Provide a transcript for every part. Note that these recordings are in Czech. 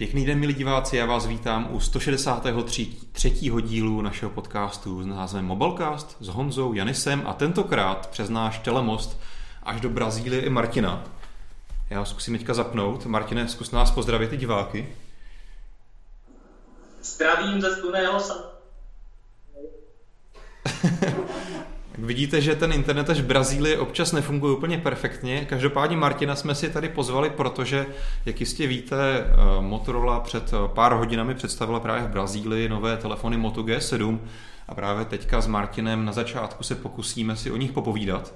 Pěkný den, milí diváci, já vás vítám u 163. dílu našeho podcastu s názvem Mobilecast s Honzou, Janisem a tentokrát přes náš telemost až do Brazílie i Martina. Já ho zkusím teďka zapnout. Martine, zkus nás pozdravit i diváky. Zdravím ze stuného Vidíte, že ten internet až v Brazílii občas nefunguje úplně perfektně. Každopádně Martina jsme si tady pozvali, protože, jak jistě víte, Motorola před pár hodinami představila právě v Brazílii nové telefony Moto G7 a právě teďka s Martinem na začátku se pokusíme si o nich popovídat.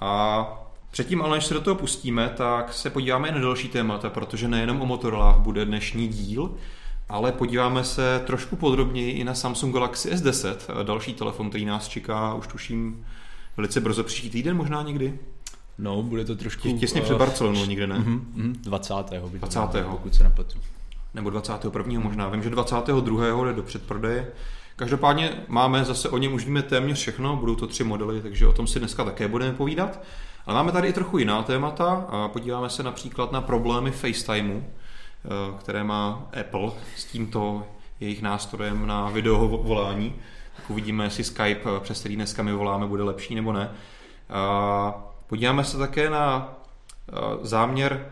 A předtím, ale než se do toho pustíme, tak se podíváme i na další témata, protože nejenom o Motorolách bude dnešní díl, ale podíváme se trošku podrobněji i na Samsung Galaxy S10, další telefon, který nás čeká, už tuším, velice brzo, příští týden možná někdy. No, bude to trošku... Těsně před Barcelonou někde, ne? 20. Pokud se nepletu. Nebo 21. možná, vím, že 22. jde do předprodeje. Každopádně máme zase o něm už víme téměř všechno, budou to 3 modely, takže o tom si dneska také budeme povídat. Ale máme tady i trochu jiná témata a podíváme se například na problémy FaceTimeu, které má Apple s tímto jejich nástrojem na videovolání. Tak uvidíme, jestli Skype, přes který dneska my voláme, bude lepší nebo ne. Podíváme se také na záměr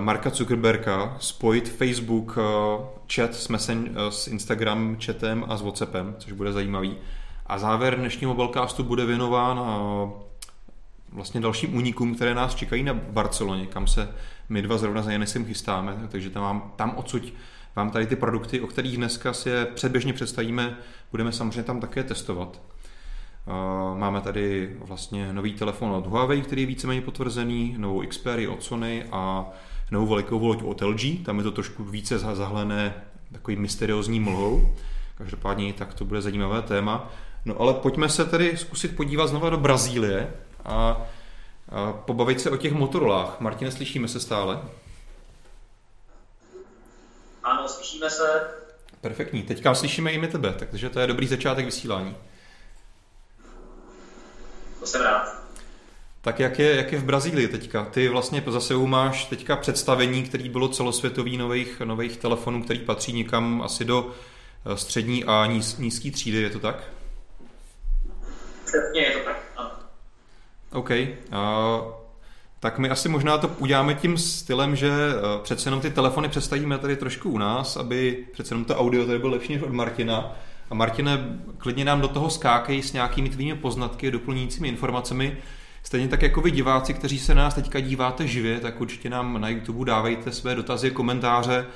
Marka Zuckerberga spojit Facebook chat s Instagram chatem a s WhatsAppem, což bude zajímavý. A závěr dnešního mobilecastu bude věnován vlastně dalším únikům, které nás čekají na Barceloně, kam se my dva zrovna za Janisem chystáme, takže tam odsud vám tady ty produkty, o kterých dneska si je předběžně představíme, budeme samozřejmě tam také testovat. Máme tady vlastně nový telefon od Huawei, který je víceméně potvrzený, novou Xperia od Sony a novou velikou loď od LG, tam je to trošku více zahalené takový mysteriózní mlhou, každopádně tak to bude zajímavé téma. No ale pojďme se tedy zkusit podívat znova do Brazílie a pobavit se o těch Motorolách. Martine, slyšíme se stále? Ano, slyšíme se. Perfektní, teďka slyšíme i my tebe, takže to je dobrý začátek vysílání. To jsem rád. Tak jak je v Brazílii teďka? Ty vlastně za sebou máš teďka představení, které bylo celosvětový nových telefonů, který patří někam asi do střední a nízké třídy, je to tak? Přesně, je to tak. OK, tak my asi možná to uděláme tím stylem, že přece jenom ty telefony přestavíme tady trošku u nás, aby přece jenom to audio tady bylo lepší než od Martina. A Martine, klidně nám do toho skákej s nějakými tvými poznatky a doplňujícími informacemi. Stejně tak jako vy diváci, kteří se nás teďka díváte živě, tak určitě nám na YouTube dávejte své dotazy, komentáře,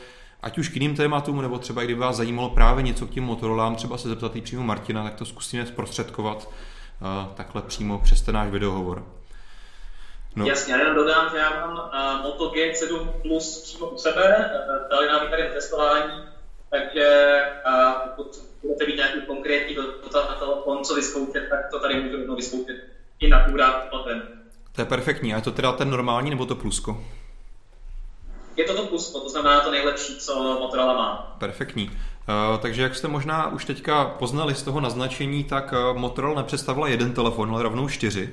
ať už k jiným tématům, nebo třeba i kdyby vás zajímalo právě něco k těm Motorolám, třeba se zeptat i přímo Martina, tak to zkusíme zprostředkovat takhle přímo přes ten náš videohovor. No. Jasně, jenom dodám, že já mám Moto G7 Plus přímo u sebe, dali nám tady testování, takže pokud budete mít nějaký konkrétní dotaz na telefon, co vyzkoušet, tak to tady můžu jednou vyzkoušet i na úrad platem. To je perfektní, a je to teda ten normální nebo to plusko? Je to plusko, to znamená to nejlepší, co Motorola má. Perfektní. Takže jak jste možná už teďka poznali z toho naznačení, tak Motorola nepředstavila jeden telefon, ale rovnou 4.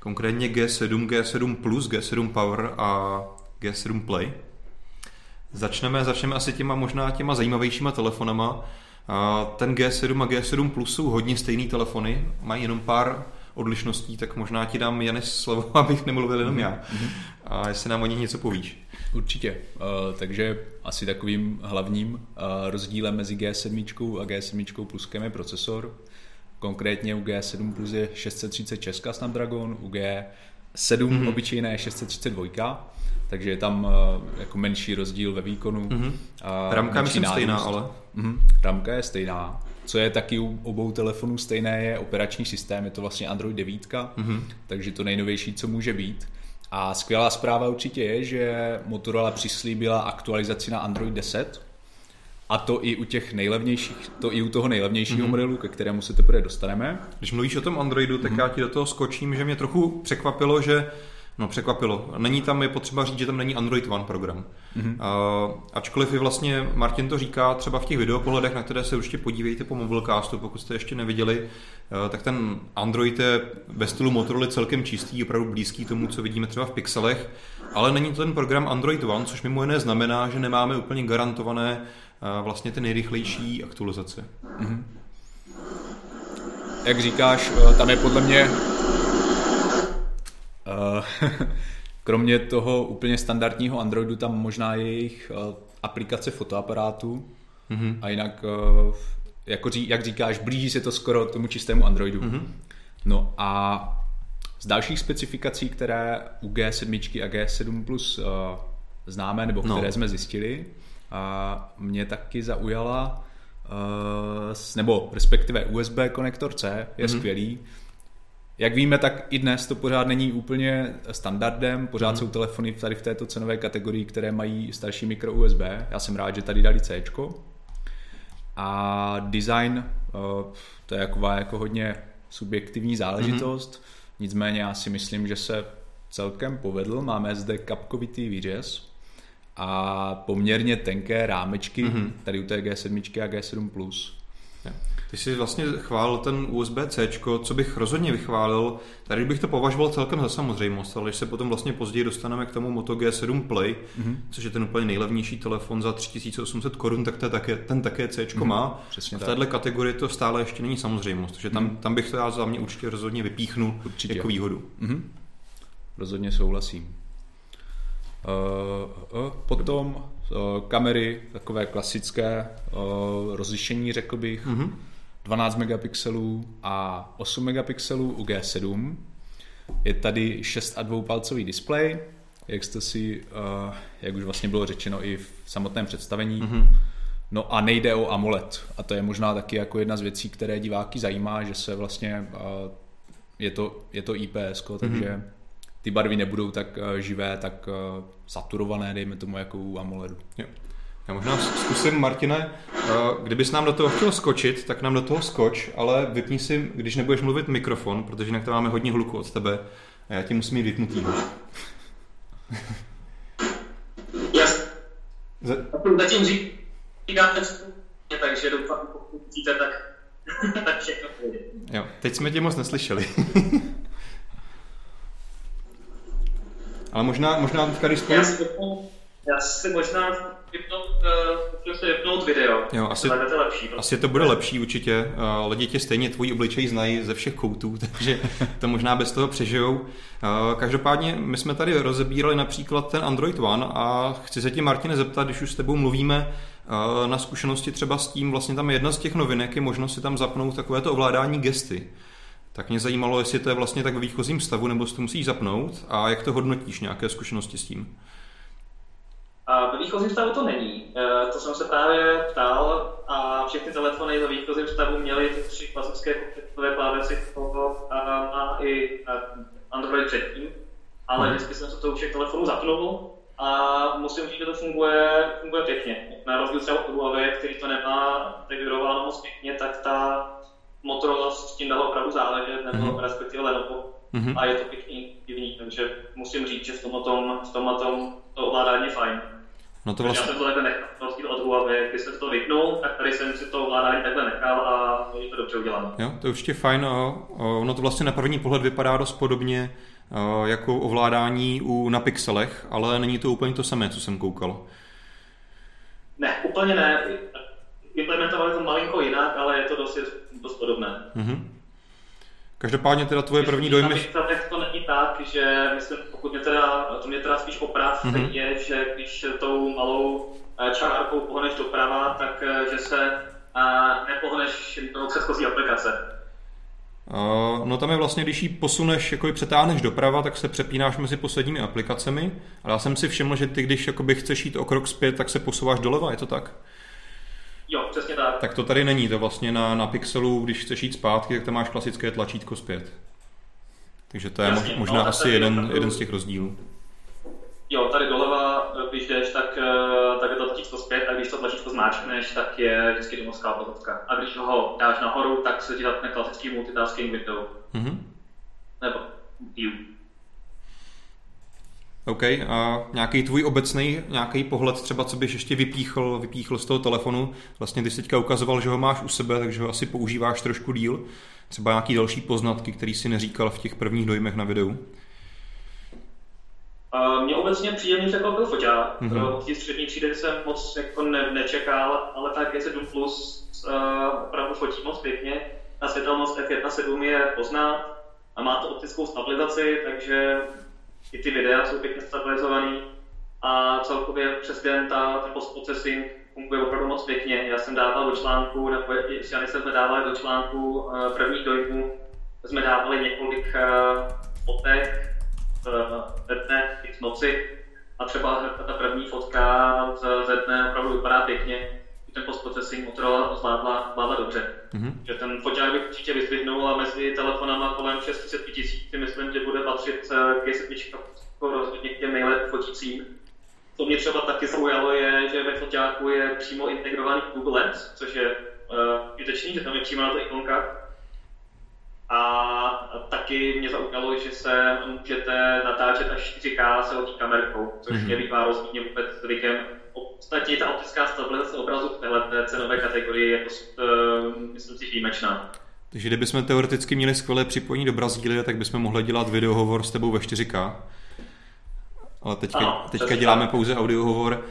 Konkrétně G7, G7 Plus, G7 Power a G7 Play. Začneme asi možná těma zajímavějšíma telefonama. Ten G7 a G7 Plus jsou hodně stejný telefony, mají jenom pár odlišností, tak možná ti dám, Janis, slovo, abych nemluvil jenom já. A jestli nám o nich něco povíš. Určitě. Takže asi takovým hlavním rozdílem mezi G7 a G7 pluskem je procesor. Konkrétně u G7 plus je 636 Snapdragon, u G7 obyčejné je 632, takže je tam jako menší rozdíl ve výkonu. Ramka je myslím stejná, ale... Ramka je stejná. Co je taky u obou telefonů stejné, je operační systém, je to vlastně Android 9, takže to nejnovější, co může být. A skvělá zpráva určitě je, že Motorola přislíbila aktualizaci na Android 10, a to i u těch nejlevnějších, to i u toho nejlevnějšího modelu, ke kterému se teprve dostaneme. Když mluvíš o tom Androidu, tak já ti do toho skočím, že mě trochu překvapilo, že No, překvapilo. Není tam, je potřeba říct, že tam není Android One program. Mm-hmm. Ačkoliv i vlastně Martin to říká třeba v těch videopohledech, na které se určitě podívejte po Mobilecastu, pokud jste ještě neviděli, tak ten Android je ve stylu Motorola celkem čistý, opravdu blízký tomu, co vidíme třeba v Pixelech, ale není to ten program Android One, což mimo jiné znamená, že nemáme úplně garantované vlastně ty nejrychlejší aktualizace. Mm-hmm. Jak říkáš, tam je podle mě kromě toho úplně standardního Androidu tam možná jejich aplikace fotoaparátů, mm-hmm. a jinak, jak říkáš, blíží se to skoro tomu čistému Androidu. Mm-hmm. No a z dalších specifikací, které u G7 a G7 Plus známe, nebo které jsme zjistili, mě taky zaujala, nebo respektive USB konektor C je skvělý. Jak víme, tak i dnes to pořád není úplně standardem, pořád jsou telefony tady v této cenové kategorii, které mají starší micro USB. Já jsem rád, že tady dali Cčko. A design, to je jako hodně subjektivní záležitost, nicméně já si myslím, že se celkem povedl. Máme zde kapkovitý výřez a poměrně tenké rámečky, tady u té G7 a G7+. Ty jsi vlastně chválil ten USB-C, co bych rozhodně vychválil, tady bych to považoval celkem za samozřejmost, ale když se potom vlastně později dostaneme k tomu Moto G7 Play, což je ten úplně nejlevnější telefon za 3800 korun, tak ten také C má. Přesně. A v téhle kategorii to stále ještě není samozřejmost, takže tam bych to já za mě určitě rozhodně vypíchnul jako výhodu. Rozhodně souhlasím. Potom kamery, takové klasické rozlišení, řekl bych, 12 megapixelů a 8 megapixelů u G7. Je tady 6 a 2 palcový displej, jak už vlastně bylo řečeno i v samotném představení. No a nejde o AMOLED a to je možná taky jako jedna z věcí, které diváky zajímá, že se vlastně je to IPS, takže ty barvy nebudou tak živé, tak saturované, dejme tomu, jako u AMOLEDu. Jo. Já možná zkusím, Martine, kdybys nám do toho chtěl skočit, tak nám do toho skoč, ale vypni si, když nebudeš mluvit, mikrofon, protože jinak tam máme hodně hluku od tebe a já ti musím jít vypnutýho. Zatím říkáte, takže doufám, pokud vidíte, tak všechno půjde. Jo, teď jsme tě moc neslyšeli. Ale možná teďka, když spolu... Já si možná vypnout video. Jo, asi to bude lepší určitě. Lidi tě stejně tvůj obličej znají ze všech koutů, takže to možná bez toho přežijou. Každopádně my jsme tady rozebírali například ten Android One a chci se ti, Martine, zeptat, když už s tebou mluvíme, na zkušenosti třeba s tím, vlastně tam jedna z těch novinek je možnost si tam zapnout takovéto ovládání gesty. Tak mě zajímalo, jestli to je vlastně tak ve výchozím stavu, nebo si to musíš zapnout a jak to hodnotíš, nějaké zkušenosti s tím? Ve výchozím stavu to není. To jsem se právě ptal a všechny telefony ve výchozím stavu měly ty 3 klasické klávesové a i Android předtím, ale vždycky jsem se to u všech telefonů zapnul a musím říct, že to funguje pěkně. Na rozdíl třeba od Huawei, který to nemá regulováno moc pěkně, tak ta Motorola s tím dalo opravdu záležet, nebo respektive Lenovo, a je to pěkný, divný, takže musím říct, že v tom to ovládání je fajn. No to vlastně... Já jsem to takhle nechal, rozdíl od Huawei, když jsem to vypnul, tak tady jsem si to ovládání takhle nechal a to je to dobře uděláno. Jo, to je určitě fajn, ono to vlastně na první pohled vypadá dost podobně jako ovládání na Pixelech, ale není to úplně to samé, co jsem koukal. Ne, úplně ne. Implementovali to malinko jinak, ale je to dost podobné. Každopádně teda tvoje první dojmy... To není tak, že myslím, pokud mě teda spíš oprav, je, že když tou malou čárkou pohneš doprava, tak že se nepohneš do předchozí aplikace. No tam je vlastně, když ji posuneš, jako ji přetáhneš doprava, tak se přepínáš mezi posledními aplikacemi, ale já jsem si všiml, že ty, když jakoby chceš jít o krok zpět, tak se posouváš doleva, je to tak? Jo, přesně tak. Tak to tady není, to vlastně na Pixelu, když chceš jít zpátky, tak tam máš klasické tlačítko zpět. Takže to je možná asi jeden z těch rozdílů. Jo, tady doleva, když jdeš, tak je to tlačítko zpět a když to tlačítko zmáčkneš, tak je vždycky domovská obrazovka. A když ho dáš nahoru, tak se ti dá klasický multitasking window. Nebo view. OK, a nějaký tvůj obecný, nějaký pohled třeba, co bys ještě vypíchl z toho telefonu. Vlastně ty jsi teďka ukazoval, že ho máš u sebe, takže ho asi používáš trošku díl. Třeba nějaký další poznatky, který si neříkal v těch prvních dojmech na videu. Mě obecně příjemně překvapil foťák. Od těch střední třídy jsem moc jako nečekal, ale ta G7 Plus opravdu fotí moc pěkně. Ta světelnost F1.7 je poznat a má to optickou stabilizaci, takže i ty videa jsou pěkně stabilizovaný a celkově přes den ten post-processing funguje opravdu moc pěkně. Já jsem dával do článku, nebo Jany jsme dávali do článku první dojmu, jsme dávali několik fotek ze dne i z noci a třeba ta první fotka ze dne opravdu vypadá pěkně. Ten post-processing Motorola zvládla dobře. Mm-hmm. Že ten foťák bych určitě vyzdvihnul a mezi telefonama kolem 600 000 myslím, že bude patřit G7 rozhodně k těm nejlepším fotícím. Co mě třeba taky zaujalo je, že ve foťáku je přímo integrovaný Google Lens, což je výtečný, že tam je přímo na to ikonka. A taky mě zaujalo, že se můžete natáčet až 4K selfie kamerkou, což nebývá rozdílně vůbec zvykem. Ostatně ta optická stabilizace obrazu v téhle cenové kategorii je dost, myslím si, výjimečná. Takže kdybychom teoreticky měli skvělé připojení do Brazílie, tak bychom mohli dělat videohovor s tebou ve 4K. Ale teďka děláme pouze audiohovor.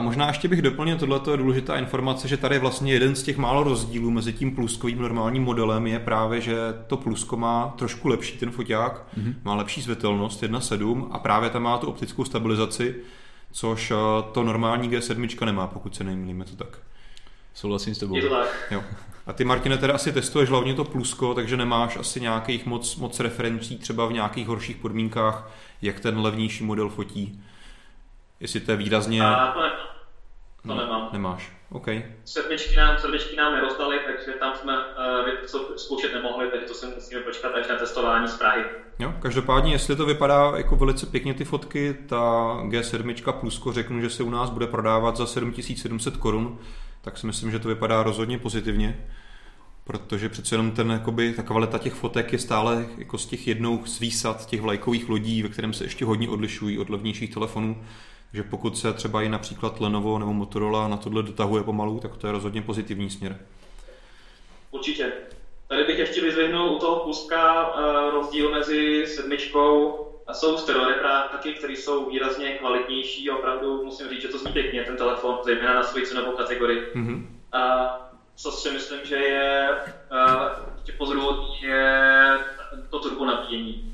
Možná ještě bych doplnil, tohleto je důležitá informace, že tady vlastně jeden z těch málo rozdílů mezi tím pluskovým normálním modelem je právě, že to plusko má trošku lepší ten foťák, má lepší světelnost 1.7 a právě tam má tu optickou stabilizaci, což to normální G7 nemá, pokud se nemýlíme, to tak. Souhlasím s tebou. Jo. A ty, Martine, teda asi testuješ hlavně to plusko, takže nemáš asi nějakých moc referencí třeba v nějakých horších podmínkách, jak ten levnější model fotí. Jestli to je výrazně... To nemám. Nemáš, OK. Sedmičky nám nerozdaly, takže tam jsme zkoušet nemohli, takže to se musíme počkat až na testování z Prahy. Jo, každopádně, jestli to vypadá jako velice pěkně ty fotky, ta G7 Plusko řeknu, že se u nás bude prodávat za 7700 korun, tak si myslím, že to vypadá rozhodně pozitivně, protože přece jenom ta kvalita těch fotek je stále jako z těch jednou z výsad těch vlajkových lodí, ve kterém se ještě hodně odlišují od levnějších telefonů. Že pokud se třeba i například Lenovo nebo Motorola na tohle dotahuje pomalu, tak to je rozhodně pozitivní směr. Určitě. Tady bych ještě vyzvihnul u toho pluska rozdíl mezi sedmičkou a jsou stereové práky, které jsou výrazně kvalitnější. Opravdu musím říct, že to zní pěkně, ten telefon, zejména na svoji cenovou kategorii. Mm-hmm. A co si myslím, že je pozoruhodný, je to turbo nabíjení.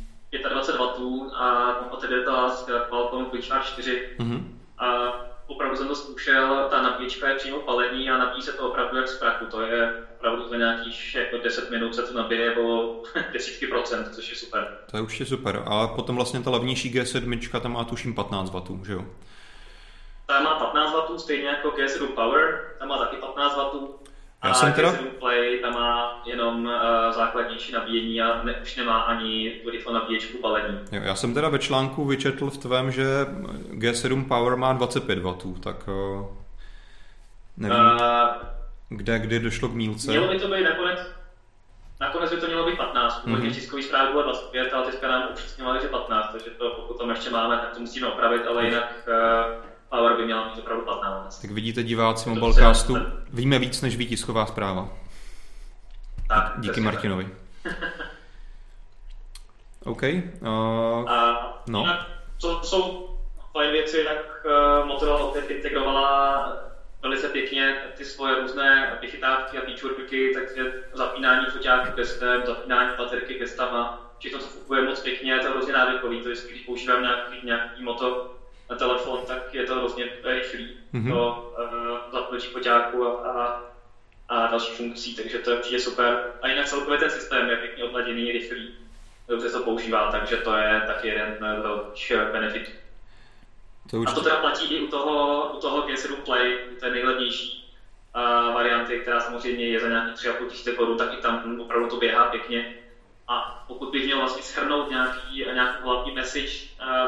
25 W a kompatibilita s Qualcomm Quicharge 4. A opravdu jsem to zkoušel, ta nabíječka je přímo palení a nabíjí se to opravdu jak z prachu. To je opravdu za nějakých jako 10 minut se to nabije o 10%, což je super. To je určitě super, ale potom vlastně ta levnější G7 tam má tuším 15 W, že jo? Ta má 15 W, stejně jako G7 Power, tam má taky 15 W. Já jsem teda... G7 Play tam má jenom základnější nabíjení a už nemá ani rychlou nabíječku balení. Jo, já jsem teda ve článku vyčetl v tvém, že G7 Power má 25 W, tak nevím, kdy došlo k mílce. Mělo by to být nakonec by to mělo být 15, protože tiskový zpráv byla 25, ale teďka nám upřesňovali, že 15, takže to, pokud tam ještě máme, tak to musíme opravit, ale jinak... Power by měla mít opravdu 15. Tak vidíte, diváci Mobilecastu, víme víc než výtisková zpráva. Tak, díky Martinovi. OK. To jsou fajn věci, tak Motorola opět integrovala velice pěkně ty svoje různé vychytávky a featureky, takže zapínání foťáky gestem, zapínání baterky gestama, všechno to funguje moc pěkně, to je hrozně návykový, to je, když používám nějaký moto na telefon, tak je to hrozně rychlý do zapnutí foťáku a další funkcí, takže to je určitě super. A jinak celkově ten systém je pěkně odladěný, rychlý, dobře to používá, takže to je taky jeden z benefitů. A to teda platí i u toho G7 Play, té nejlevnější varianty, která samozřejmě je za nějaký 3,5 000 Kč, tak i tam opravdu to běhá pěkně. A pokud bych měl vlastně shrnout nějaký hlavní message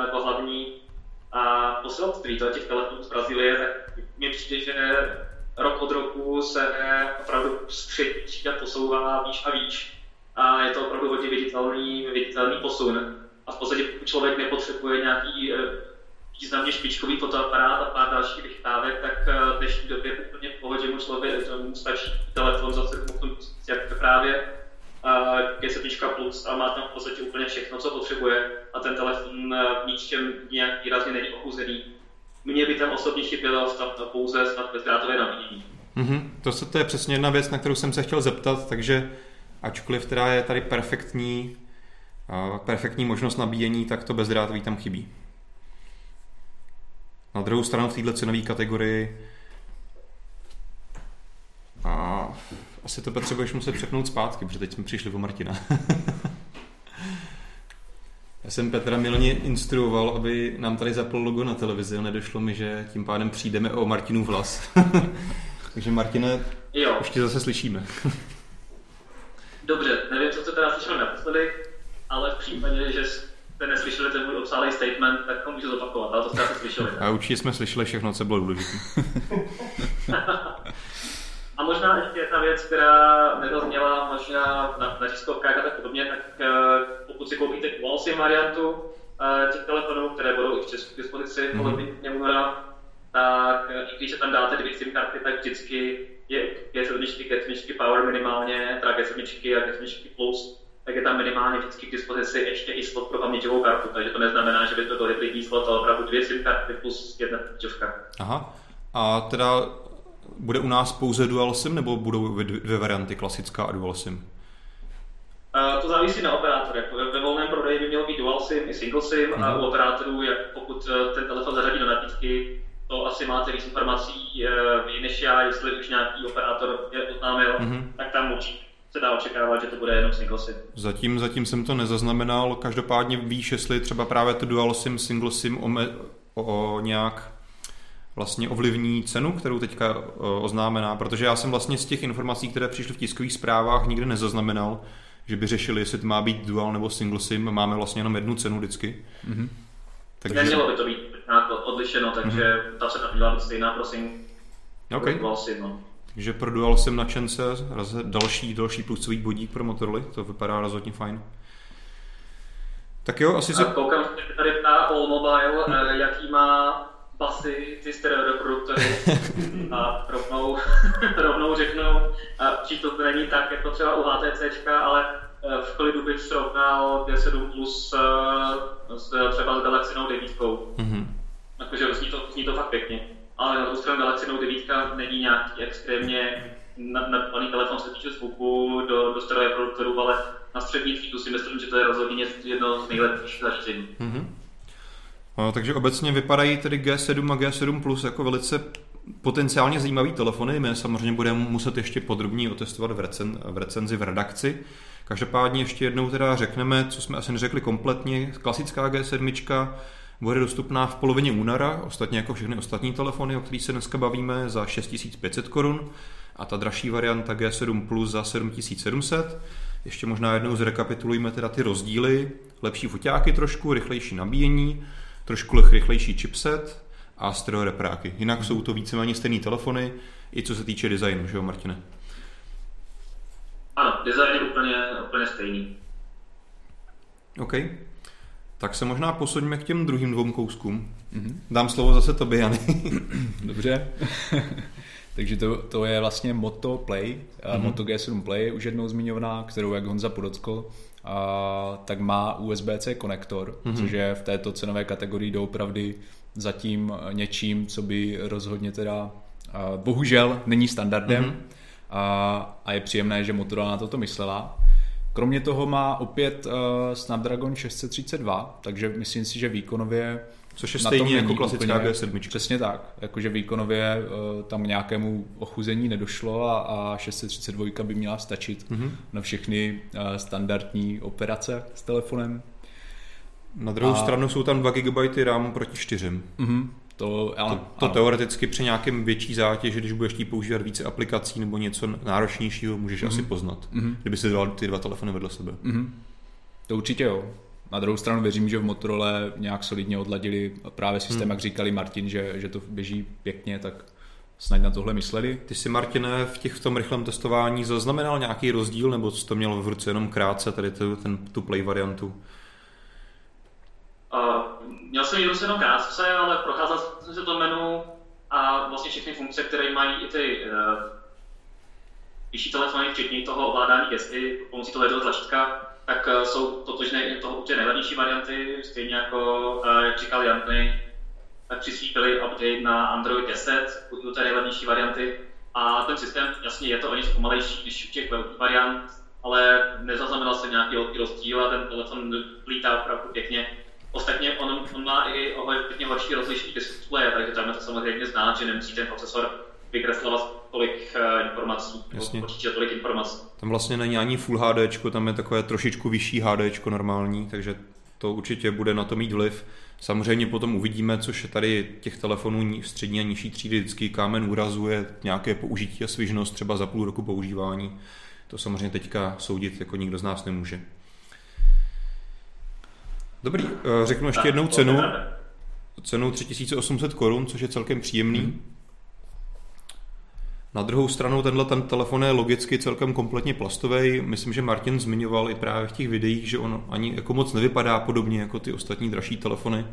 nebo hlavní a poselství těch telefonů z Brazílie, tak mi přijde, že rok od roku se opravdu střídat posouvá výš a výš. A je to opravdu hodně viditelný posun. A v podstatě člověk nepotřebuje nějaký významně špičkový fotoaparát a pár dalších vychytávek, tak v dnešní době úplně v pohodě mu člověk stačí telefon za 7 jak právě G7 Plus a má tam v podstatě úplně všechno, co potřebuje a ten telefon v ničem nějak výrazně není ochuzený. Mně by tam osobně chybělo pouze snad bezdrátové nabíjení. Mm-hmm. To je přesně jedna věc, na kterou jsem se chtěl zeptat, takže ačkoliv teda je tady perfektní možnost nabíjení, tak to bezdrátový tam chybí. Na druhou stranu v této cenové kategorii a asi to potřebuješ muset přepnout zpátky, protože teď jsme přišli po Martina. Já jsem Petra milně instruoval, aby nám tady zapl logo na televizi a nedošlo mi, že tím pádem přijdeme o Martinův hlas. Takže Martine, jo. Už tě zase slyšíme. Dobře, nevím, co jste teda slyšeli naposledy, ale v případě, že jste neslyšeli ten můj obsáhlý statement, tak to můžu zopakovat, ale to jste asi slyšeli. Ne? A určitě jsme slyšeli všechno, co bylo důležité. A možná ještě jedna věc, která nedozněla možná na tiskovkách a tak podobně, tak pokud si koupíte QualSIM variantu těch telefonů, které budou i v Česku k dispozici, tak i když se tam dáte 2 SIM karty, tak vždycky je G7, G7 Power minimálně, teda G7 a G7 Plus, tak je tam minimálně vždycky k dispozici ještě i slot pro paměťovou kartu, takže to neznamená, že by to byl hybridní slot, ale opravdu 2 SIM karty plus 1 paměťovka. Aha, a teda bude u nás pouze dual SIM, nebo budou dvě varianty, klasická a dual SIM? To závisí na operátorech. Ve volném prodeji by mělo být dual SIM i single SIM a u operátorů, pokud ten telefon zařadí do nabídky, to asi máte víc informací než já, jestli už nějaký operátor je oznámil, tak tam určitě se dá očekávat, že to bude jenom single SIM. Zatím jsem to nezaznamenal, každopádně víš, jestli třeba právě to dual SIM, single SIM nějak vlastně ovlivní cenu, kterou teďka oznámená, protože já jsem vlastně z těch informací, které přišly v tiskových zprávách, nikdy nezaznamenal, že by řešili, jestli to má být dual nebo single SIM, máme vlastně jenom jednu cenu vždycky. Mm-hmm. Takže nemělo by to být odlišeno, takže ta se nabídla stejná pro SIM. Okay. Pro dual SIM, no. Takže pro dual SIM nadšence další plusový bodík pro Motorola, to vypadá rozhodně fajn. Tak jo, asi se... Koukám, že tady ptá All Mobile, jaký má basy ty stereo reproduktory a rovnou řeknu, určitě to není tak, jako třeba u HTCčka, ale v klidu bych srovnal G7 Plus třeba s Galaxy Note 9. Takže zní to fakt pěkně. Ale na druhou stranu Galaxy Note 9 není nějaký extrémně nadpaný telefon se týče zvuku do stereo reproduktorů, ale na střední třídu si myslím, že to je rozhodně jedno z nejlepších zařízení. Mm-hmm. Takže obecně vypadají tedy G7 a G7 Plus jako velice potenciálně zajímavý telefony. My samozřejmě budeme muset ještě podrobněji otestovat v recenzi, v redakci. Každopádně ještě jednou teda řekneme, co jsme asi neřekli kompletně. Klasická G7 bude dostupná v polovině února, ostatně jako všechny ostatní telefony, o kterých se dneska bavíme, za 6500 korun. A ta dražší varianta G7 Plus za 7700. Ještě možná jednou zrekapitulujeme teda ty rozdíly. Lepší foťáky trošku, rychlejší nabíjení, trošku rychlejší chipset a stereo repráky. Jinak jsou to víceméně stejné telefony, i co se týče designu, že jo, Martine? Ano, design je úplně stejný. OK. Tak se možná posuňme k těm druhým dvou kouskům. Mm-hmm. Dám slovo zase tobě, Jany. Dobře. Takže to je vlastně Moto Play, Moto G7 Play už jednou zmiňovaná, kterou jak Honza podotkl, tak má USB-C konektor, což je v této cenové kategorii doopravdy zatím něčím, co by rozhodně teda bohužel není standardem a je příjemné, že Motorola na toto myslela. Kromě toho má opět Snapdragon 632, takže myslím si, že výkonově což je stejně jako klasická G7. Přesně tak, jakože výkonově tam nějakému ochuzení nedošlo a 632 by měla stačit na všechny standardní operace s telefonem. Na druhou stranu jsou tam 2 GB RAM proti 4. To teoreticky při nějakém větší zátěži, když budeš chtít používat více aplikací nebo něco náročnějšího, můžeš asi poznat, kdyby si dal ty dva telefony vedle sebe. To určitě jo. Na druhou stranu věřím, že v Motorola nějak solidně odladili právě systém, jak říkali Martin, že to běží pěkně, tak snad na tohle mysleli. Ty si, Martine, v tom rychlém testování zaznamenal nějaký rozdíl, nebo jsi to měl v ruce jenom krátce, tady tu Play variantu? Měl jsem jenom krátce, ale procházel jsem se to menu a vlastně všechny funkce, které mají i ty vyšší telefony, včetně toho ovládání gesty pomocí toho tlačítka, tak jsou totožné i toho určitě nejlevnější varianty, stejně jako, jak říkal Jantny, tak přislíbili update na Android 10, budou té nejlevnější varianty. A ten systém, jasně, je to o nic pomalejší než u těch velkých variant, ale nezaznamenal jsem nějaký velký rozdíl a ten telefon lítá opravdu pěkně. Ostatně on má i hodně horší rozlišení displeje, takže tam je to samozřejmě znát, že nemusí ten procesor vykreslovat tolik informací, určitě tolik informací. Tam vlastně není ani Full HDčko, tam je takové trošičku vyšší HDčko normální, takže to určitě bude na to mít vliv. Samozřejmě potom uvidíme, což je tady těch telefonů střední a nižší třídy vždycky kámen úrazuje nějaké použití a svižnost třeba za půl roku používání. To samozřejmě teďka soudit jako nikdo z nás nemůže. Dobrý, řeknu ještě jednou cenu 3800 korun, což je celkem příjemný. Na druhou stranu ten telefon je logicky celkem kompletně plastový. Myslím, že Martin zmiňoval i právě v těch videích, že on ani jako moc nevypadá podobně jako ty ostatní dražší telefony.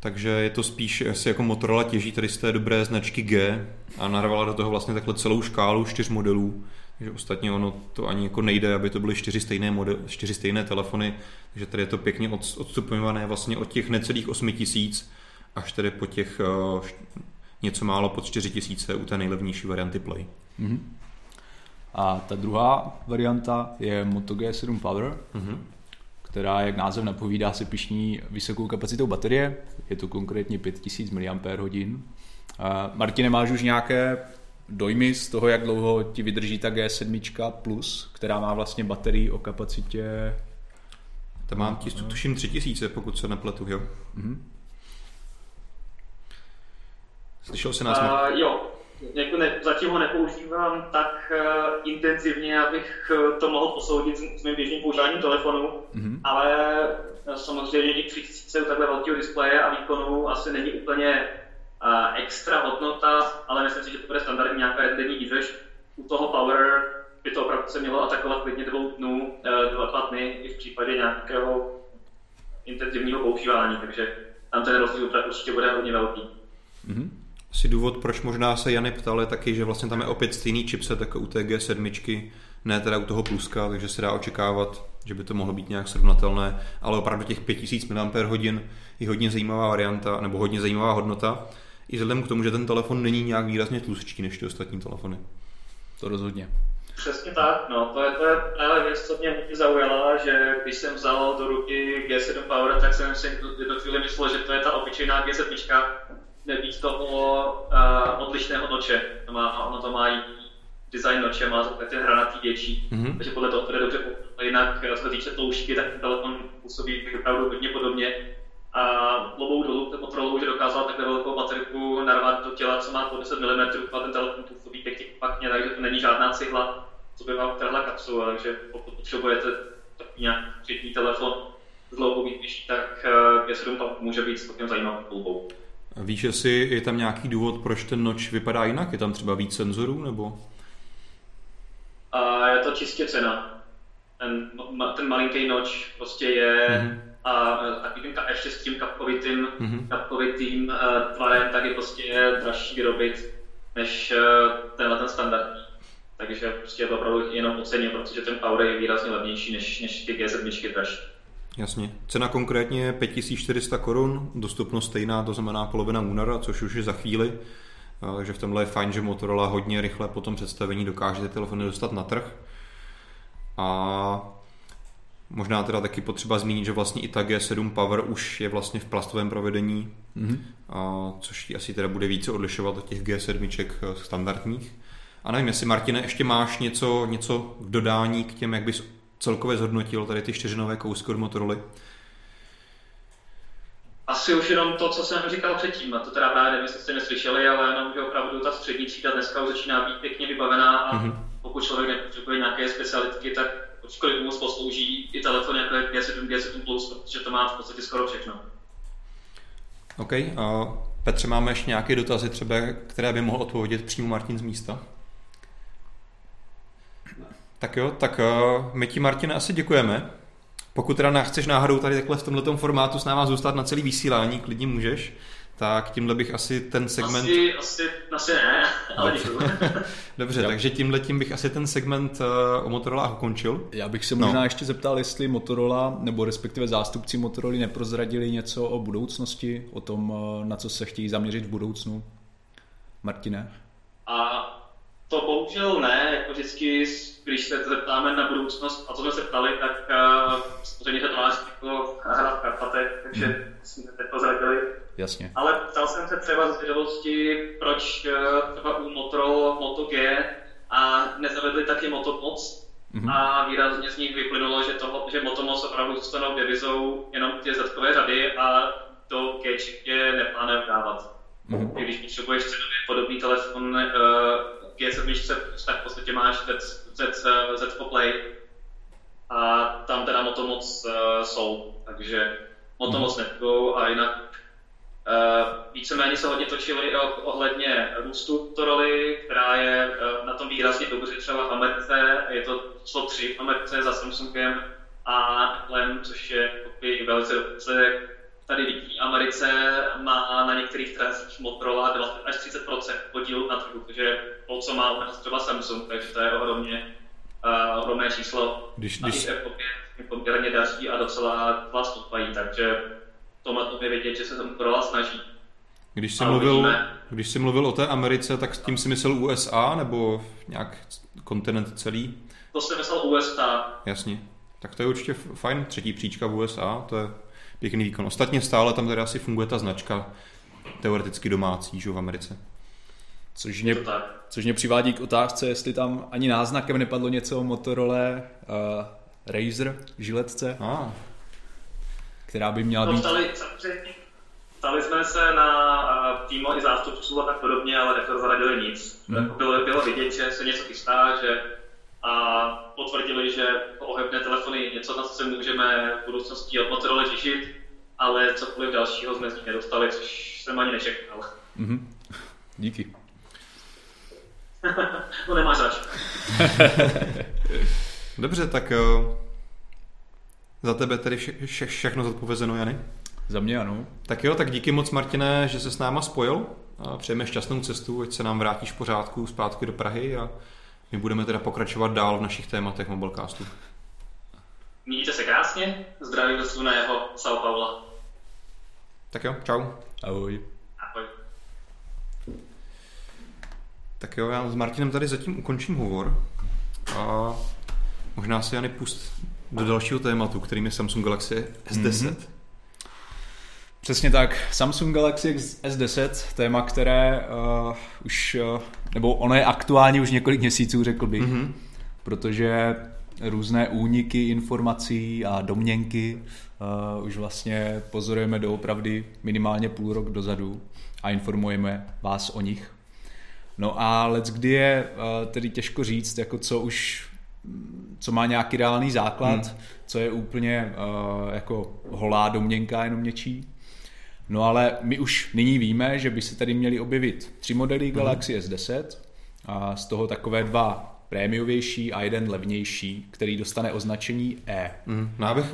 Takže je to spíš, asi jako Motorola těží tady z té dobré značky G a narvala do toho vlastně takhle celou škálu 4 modelů. Takže ostatně ono to ani jako nejde, aby to byly 4 stejné telefony. Takže tady je to pěkně odstupňované vlastně od těch necelých 8000 až tedy po těch něco málo pod 4000 u té nejlevnější varianty Play. Mm-hmm. A ta druhá varianta je Moto G7 Power, která, jak název napovídá, se pyšní vysokou kapacitou baterie. Je to konkrétně 5000 mAh. Martine, máš už nějaké dojmy z toho, jak dlouho ti vydrží ta G7 Plus, která má vlastně baterii o kapacitě... Tam mám tuším 3000, pokud se nepletu, jo? Mm-hmm. Slyšel jsi nás? Jo, zatím ho nepoužívám tak intenzivně, abych to mohl posoudit s mým běžným používáním telefonu, ale samozřejmě těch 3000 takhle velkého displeje a výkonu asi není úplně extra hodnota, ale myslím si, že to bude standardní nějaká denní výdrž. U toho Power by to opravdu se mělo atakovat klidně 2 dny, i v případě nějakého intenzivního používání, takže tam ten rozdíl určitě bude hodně velký. Asi důvod, proč možná se Jany ptal, je taky, že vlastně tam je opět stejný chipset jako u té G7, ne teda u toho pluska, takže se dá očekávat, že by to mohlo být nějak srovnatelné, ale opravdu těch 5000 mAh je hodně zajímavá varianta, nebo hodně zajímavá hodnota, i vzhledem k tomu, že ten telefon není nějak výrazně tlustší než ty ostatní telefony. To rozhodně. Přesně tak, no, to je právě věc, co mě zaujala, že když jsem vzal do ruky G7 Power, tak jsem si do chvíli myslel, že to je ta obyčejná G7, nebýt toho odlišného noče. Ono to má design noče, má ten hranatý větší, takže podle toho to je dobře. Jinak co se týče tloušťky, tak telefon působí opravdu hodně podobně. A lobou dolů ten Motorola už dokázal takhle velkou baterku narvat do těla, co má po 10 mm, a ten telefon působí pěkně, takže to není žádná cihla, co by vám trhla kapsu, takže pokud potřebujete takový nějaký přední telefon s dlouhou výdrží, tak G7 pak může být celkem zajímavou volbou. Víš, jestli je tam nějaký důvod, proč ten noč vypadá jinak? Je tam třeba víc senzorů, nebo? Je to čistě cena. Ten malinký noč prostě je a ještě s tím kapkovitým tvarem, tak je prostě dražší vyrobit než tenhle ten standardní. Takže prostě je to opravdu jenom o ceně, protože ten Power je výrazně levnější než ty G7 dražší. Jasně. Cena konkrétně je 5400 korun, dostupnost stejná, to znamená polovina února, což už je za chvíli. Takže v tomhle je fajn, že Motorola hodně rychle po tom představení dokáže ty telefony dostat na trh. A možná teda taky potřeba zmínit, že vlastně i ta G7 Power už je vlastně v plastovém provedení, což asi teda bude více odlišovat od těch G7 standardních. A nevím, jestli Martine, ještě máš něco v dodání k těm, jak bys celkově zhodnotil tady ty 4 nové kousky od Motorola? Asi už jenom to, co jsem říkal předtím, a to teda právě nevím, jestli jste neslyšeli, ale jenom, že opravdu ta střední třída dneska už začíná být pěkně vybavená a pokud člověk nepotřebuje nějaké specialitky, tak určitě mu poslouží i telefon jako G7, G7 Plus, protože to má v podstatě skoro všechno. OK, a Petře, máme ještě nějaké dotazy třeba, které by mohl odpovědět přímo Martin z místa? Tak jo, tak my ti, Martine, asi děkujeme. Pokud teda chceš náhodou tady takhle v tomhletom formátu s náma zůstat na celý vysílání, klidně můžeš, tak tímhle bych asi ten segment... Asi ne, ale Dobře, takže tímhletím bych asi ten segment o Motorola ukončil. Já bych se možná ještě zeptal, jestli Motorola, nebo respektive zástupci Motorola neprozradili něco o budoucnosti, o tom, na co se chtějí zaměřit v budoucnu. Martine? A... To bohužel ne, jako vždycky, když se zeptáme na budoucnost a co jsme se ptali, tak samozřejmě to máš jako hra v karpatech, takže jsme teď pozradili. Jasně. Ale ptal jsem se třeba z vědomosti, proč třeba u Motorola Moto G a nezavedli taky Moto Moc a výrazně z nich vyplynulo, že Moto Moc opravdu zůstanou devizou jenom ty zadkové řady a do G je neplánem dávat. Mm-hmm. Když potřebuješ cenově podobný telefon, G7, tak v podstatě máš Z Play a tam teda Moto Moc jsou, takže Moto Moc nebudou a jinak víceméně se hodně točili ohledně růstu Motoroly, která je na tom výrazně dobře třeba v Americe, je to číslo 3 v Americe za Samsungem a Applem, což je i velice dobře. Tady v Americe má na některých trzích Motorola 20 až 30% podíl na trhu, takže to, co má třeba Samsung, takže to je ohromné číslo. Když se poměrně daří a docela dva stoupají, takže to má to vidět, že se to Motorola snaží. Když jsi mluvil o té Americe, tak s tím si myslel USA nebo nějak kontinent celý? To jsi myslel USA. Jasně, tak to je určitě fajn, třetí příčka v USA, to je pěkný výkon. Ostatně stále tam tady asi funguje ta značka teoreticky domácí, že v Americe. Což mě přivádí k otázce, jestli tam ani náznakem nepadlo něco o Motorola Razr, žiletce, která by měla být... Ptali jsme se na týmo i zástupců a tak podobně, ale neprozradili nic. Bylo vidět, že se něco chystá, a potvrdili, že ohebné telefony něco, na co se můžeme v budoucnosti od Motorola těšit, ale cokoliv dalšího jsme z nich nedostali, což jsem ani nečekal. Mm-hmm. Díky. No nemáš zač. Dobře, tak za tebe tedy všechno zodpovězeno, Jany? Za mě ano. Tak jo, tak díky moc, Martine, že se s náma spojil. Přejeme šťastnou cestu, ať se nám vrátíš v pořádku zpátky do Prahy a my budeme teda pokračovat dál v našich tématech Mobilecastu. Mějte se krásně, zdraví do sluného São Paula. Tak jo, čau. Ahoj. Ahoj. Tak jo, já s Martinem tady zatím ukončím hovor a možná si, Jany, pust do dalšího tématu, kterým je Samsung Galaxy S10. Mm-hmm. Přesně tak, Samsung Galaxy S10, téma, které nebo ono je aktuální už několik měsíců, řekl bych, protože různé úniky informací a domněnky už vlastně pozorujeme doopravdy minimálně půl rok dozadu a informujeme vás o nich. No a leckdy je tedy těžko říct, jako co má nějaký reálný základ, co je úplně jako holá domněnka jenom něčí. No ale my už nyní víme, že by se tady měly objevit 3 modely Galaxy S10 a z toho takové 2 prémiovější a jeden levnější, který dostane označení E. No já bych,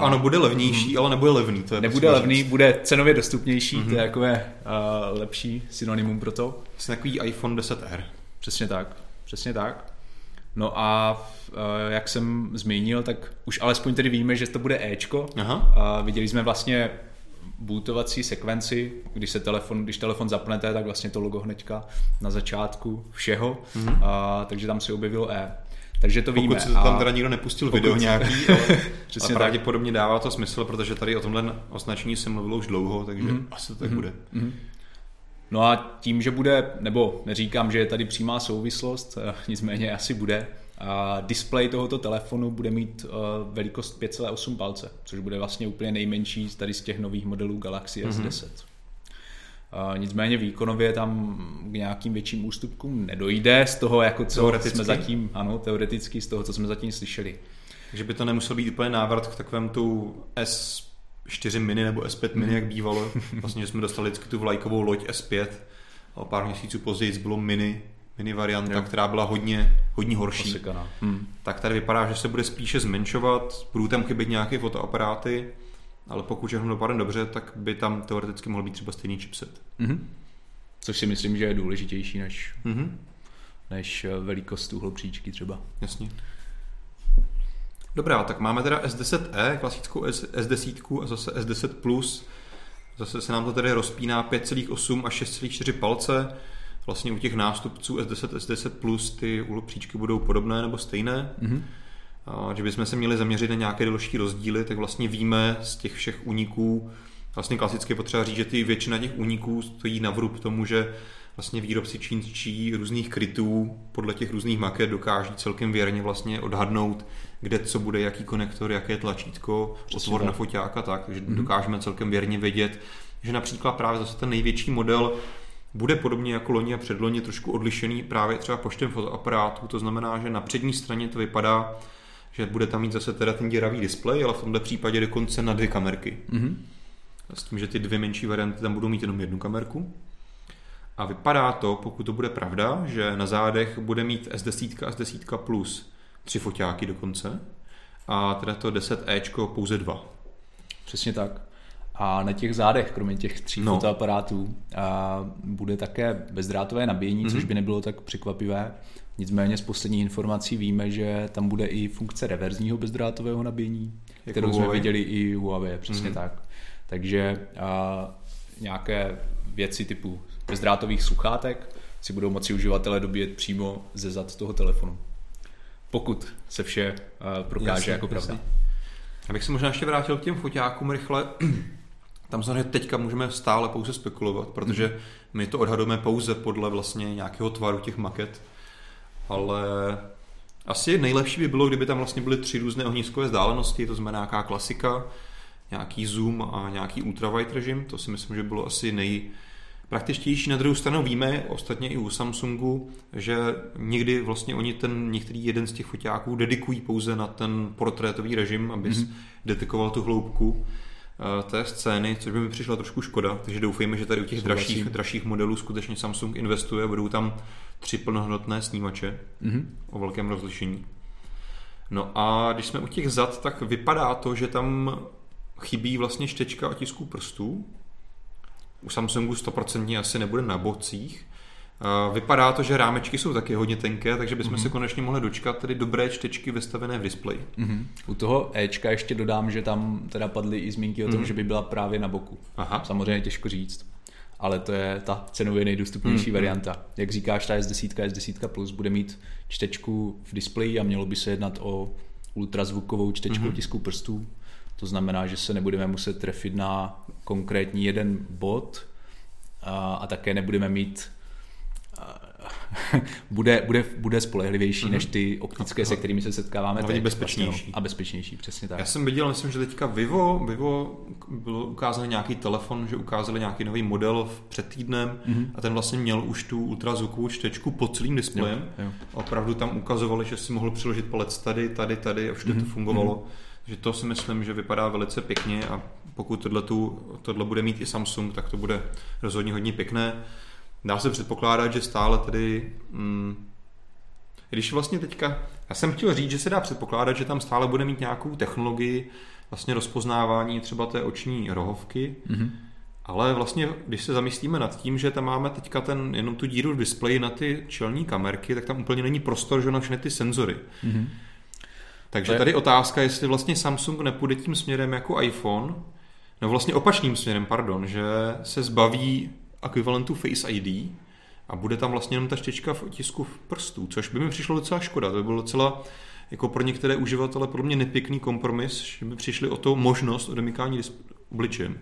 ano, bude levnější, ale nebude levný. To je nebude levný, bude cenově dostupnější, to je takové lepší synonymum pro to. Vlastně takový iPhone 10R. Přesně tak, přesně tak. No a jak jsem zmínil, tak už alespoň tedy víme, že to bude Ečko. Viděli jsme vlastně bootovací sekvenci, když telefon zapnete, tak vlastně to logo hnedka na začátku všeho, takže tam se objevilo E. Takže to víme. Pokud se to tam teda nikdo nepustil video nějaký, ale pravděpodobně dává to smysl, protože tady o tomhle označení se mluvilo už dlouho, takže asi to tak bude. No a tím, že bude, nebo neříkám, že je tady přímá souvislost, nicméně asi bude, a displej tohoto telefonu bude mít velikost 5,8 palce, což bude vlastně úplně nejmenší tady z těch nových modelů Galaxy S10. Nicméně výkonově tam k nějakým větším ústupkům nedojde z toho, jako co jsme zatím, teoreticky z toho, co jsme zatím slyšeli. Takže by to nemusel být úplně návrat k takovému tu S4 mini nebo S5 mini, jak bývalo. Vlastně, že jsme dostali vždycky tu vlajkovou loď S5 a pár měsíců později bylo mini mini varianta, jo, která byla hodně horší. Osikaná. Tak tady vypadá, že se bude spíše zmenšovat, budou tam chybět nějaké fotoaparáty, ale pokud všechno dopadne dobře, tak by tam teoreticky mohl být třeba stejný chipset. Mm-hmm. Což si myslím, že je důležitější než, než velikost tuhle příčky třeba. Jasně. Dobrá, tak máme teda S10e, klasickou S10 a zase S10+. Zase se nám to tady rozpíná 5,8 až 6,4 palce. Vlastně u těch nástupců S10, S10+, ty úhlopříčky budou podobné nebo stejné. Mm-hmm. A že bychom se měli zaměřit na nějaké další rozdíly, tak vlastně víme z těch všech úniků, vlastně klasicky potřeba říct, že ty většina těch úniků stojí na vrub tomu, že vlastně výrobci čínští různých krytů podle těch různých maket dokáží celkem věrně vlastně odhadnout, kde co bude, jaký konektor, jaké tlačítko, otvor na foťák a tak, takže dokážeme celkem věrně vědět, že například právě zase ten největší model bude podobně jako loni a předloni trošku odlišený právě třeba počtem fotoaparátů, to znamená, že na přední straně to vypadá, že bude tam mít zase teda ten děravý displej, ale v tomhle případě dokonce na dvě kamerky. S tím, že ty dvě menší varianty tam budou mít jenom jednu kamerku. A vypadá to, pokud to bude pravda, že na zádech bude mít S10 a S10+, 3 foťáky dokonce, a teda to 10e pouze 2. Přesně tak. A na těch zádech, kromě těch 3 fotoaparátů, bude také bezdrátové nabíjení, což by nebylo tak překvapivé. Nicméně z posledních informací víme, že tam bude i funkce reverzního bezdrátového nabíjení, jako kterou jsme viděli i Huawei, přesně tak. Takže nějaké věci typu bezdrátových sluchátek si budou moci uživatelé dobíjet přímo ze zad toho telefonu. Pokud se vše prokáže jako pravda. Abych se možná ještě vrátil k těm foťákům rychle. Tam samozřejmě teďka můžeme stále pouze spekulovat, protože my to odhadujeme pouze podle vlastně nějakého tvaru těch maket. Ale asi nejlepší by bylo, kdyby tam vlastně byly 3 různé ohniskové vzdálenosti, to znamená nějaká klasika, nějaký zoom a nějaký ultrawide režim, to si myslím, že bylo asi nejpraktičtější. Na druhou stranu víme, ostatně i u Samsungu, že někdy vlastně oni ten některý jeden z těch foťáků dedikují pouze na ten portrétový režim, aby detekoval tu hloubku té scény, což by mi přišla trošku škoda, takže doufejme, že tady u těch dražších modelů skutečně Samsung investuje a budou tam 3 plnohodnotné snímače o velkém rozlišení. No a když jsme u těch zad, tak vypadá to, že tam chybí vlastně čtečka otisků prstů. U Samsungu 100% asi nebude na bocích. Vypadá to, že rámečky jsou taky hodně tenké, takže bychom se konečně mohli dočkat tady dobré čtečky vystavené v displeji. U toho Ečka ještě dodám, že tam teda padly i zmínky o tom, že by byla právě na boku. Aha. Samozřejmě těžko říct, ale to je ta cenově nejdostupnější varianta. Jak říkáš, ta S10, S10+, bude mít čtečku v displeji a mělo by se jednat o ultrazvukovou čtečku tisku prstů. To znamená, že se nebudeme muset trefit na konkrétní jeden bod a také nebudeme mít bude spolehlivější než ty optické, se kterými se setkáváme teď. Bezpečnější. A bezpečnější, přesně tak. Já jsem viděl, myslím, že teďka Vivo bylo ukázaný nějaký telefon, že ukázali nějaký nový model před týdnem a ten vlastně měl už tu ultrazvukovou čtečku pod celým displejem. Jo. Opravdu tam ukazovali, že si mohl přiložit palec tady a všude to fungovalo. Že to si myslím, že vypadá velice pěkně a pokud tohle bude mít i Samsung, tak to bude rozhodně hodně pěkné. Dá se předpokládat, že stále tady, když vlastně teďka, já jsem chtěl říct, že se dá předpokládat, že tam stále bude mít nějakou technologii vlastně rozpoznávání třeba té oční rohovky, ale vlastně, když se zamyslíme nad tím, že tam máme teďka jenom tu díru v displeji na ty čelní kamerky, tak tam úplně není prostor, že na všechny ty senzory. Takže tady otázka, jestli vlastně Samsung nepůjde tím směrem jako iPhone, no vlastně opačným směrem, že se zbaví ekvivalentu Face ID a bude tam vlastně jenom ta štěčka v otisku prstů, což by mi přišlo docela škoda. To by bylo docela jako pro některé uživatele pro mě nepěkný kompromis, že by přišli o to možnost odemykání obličejem.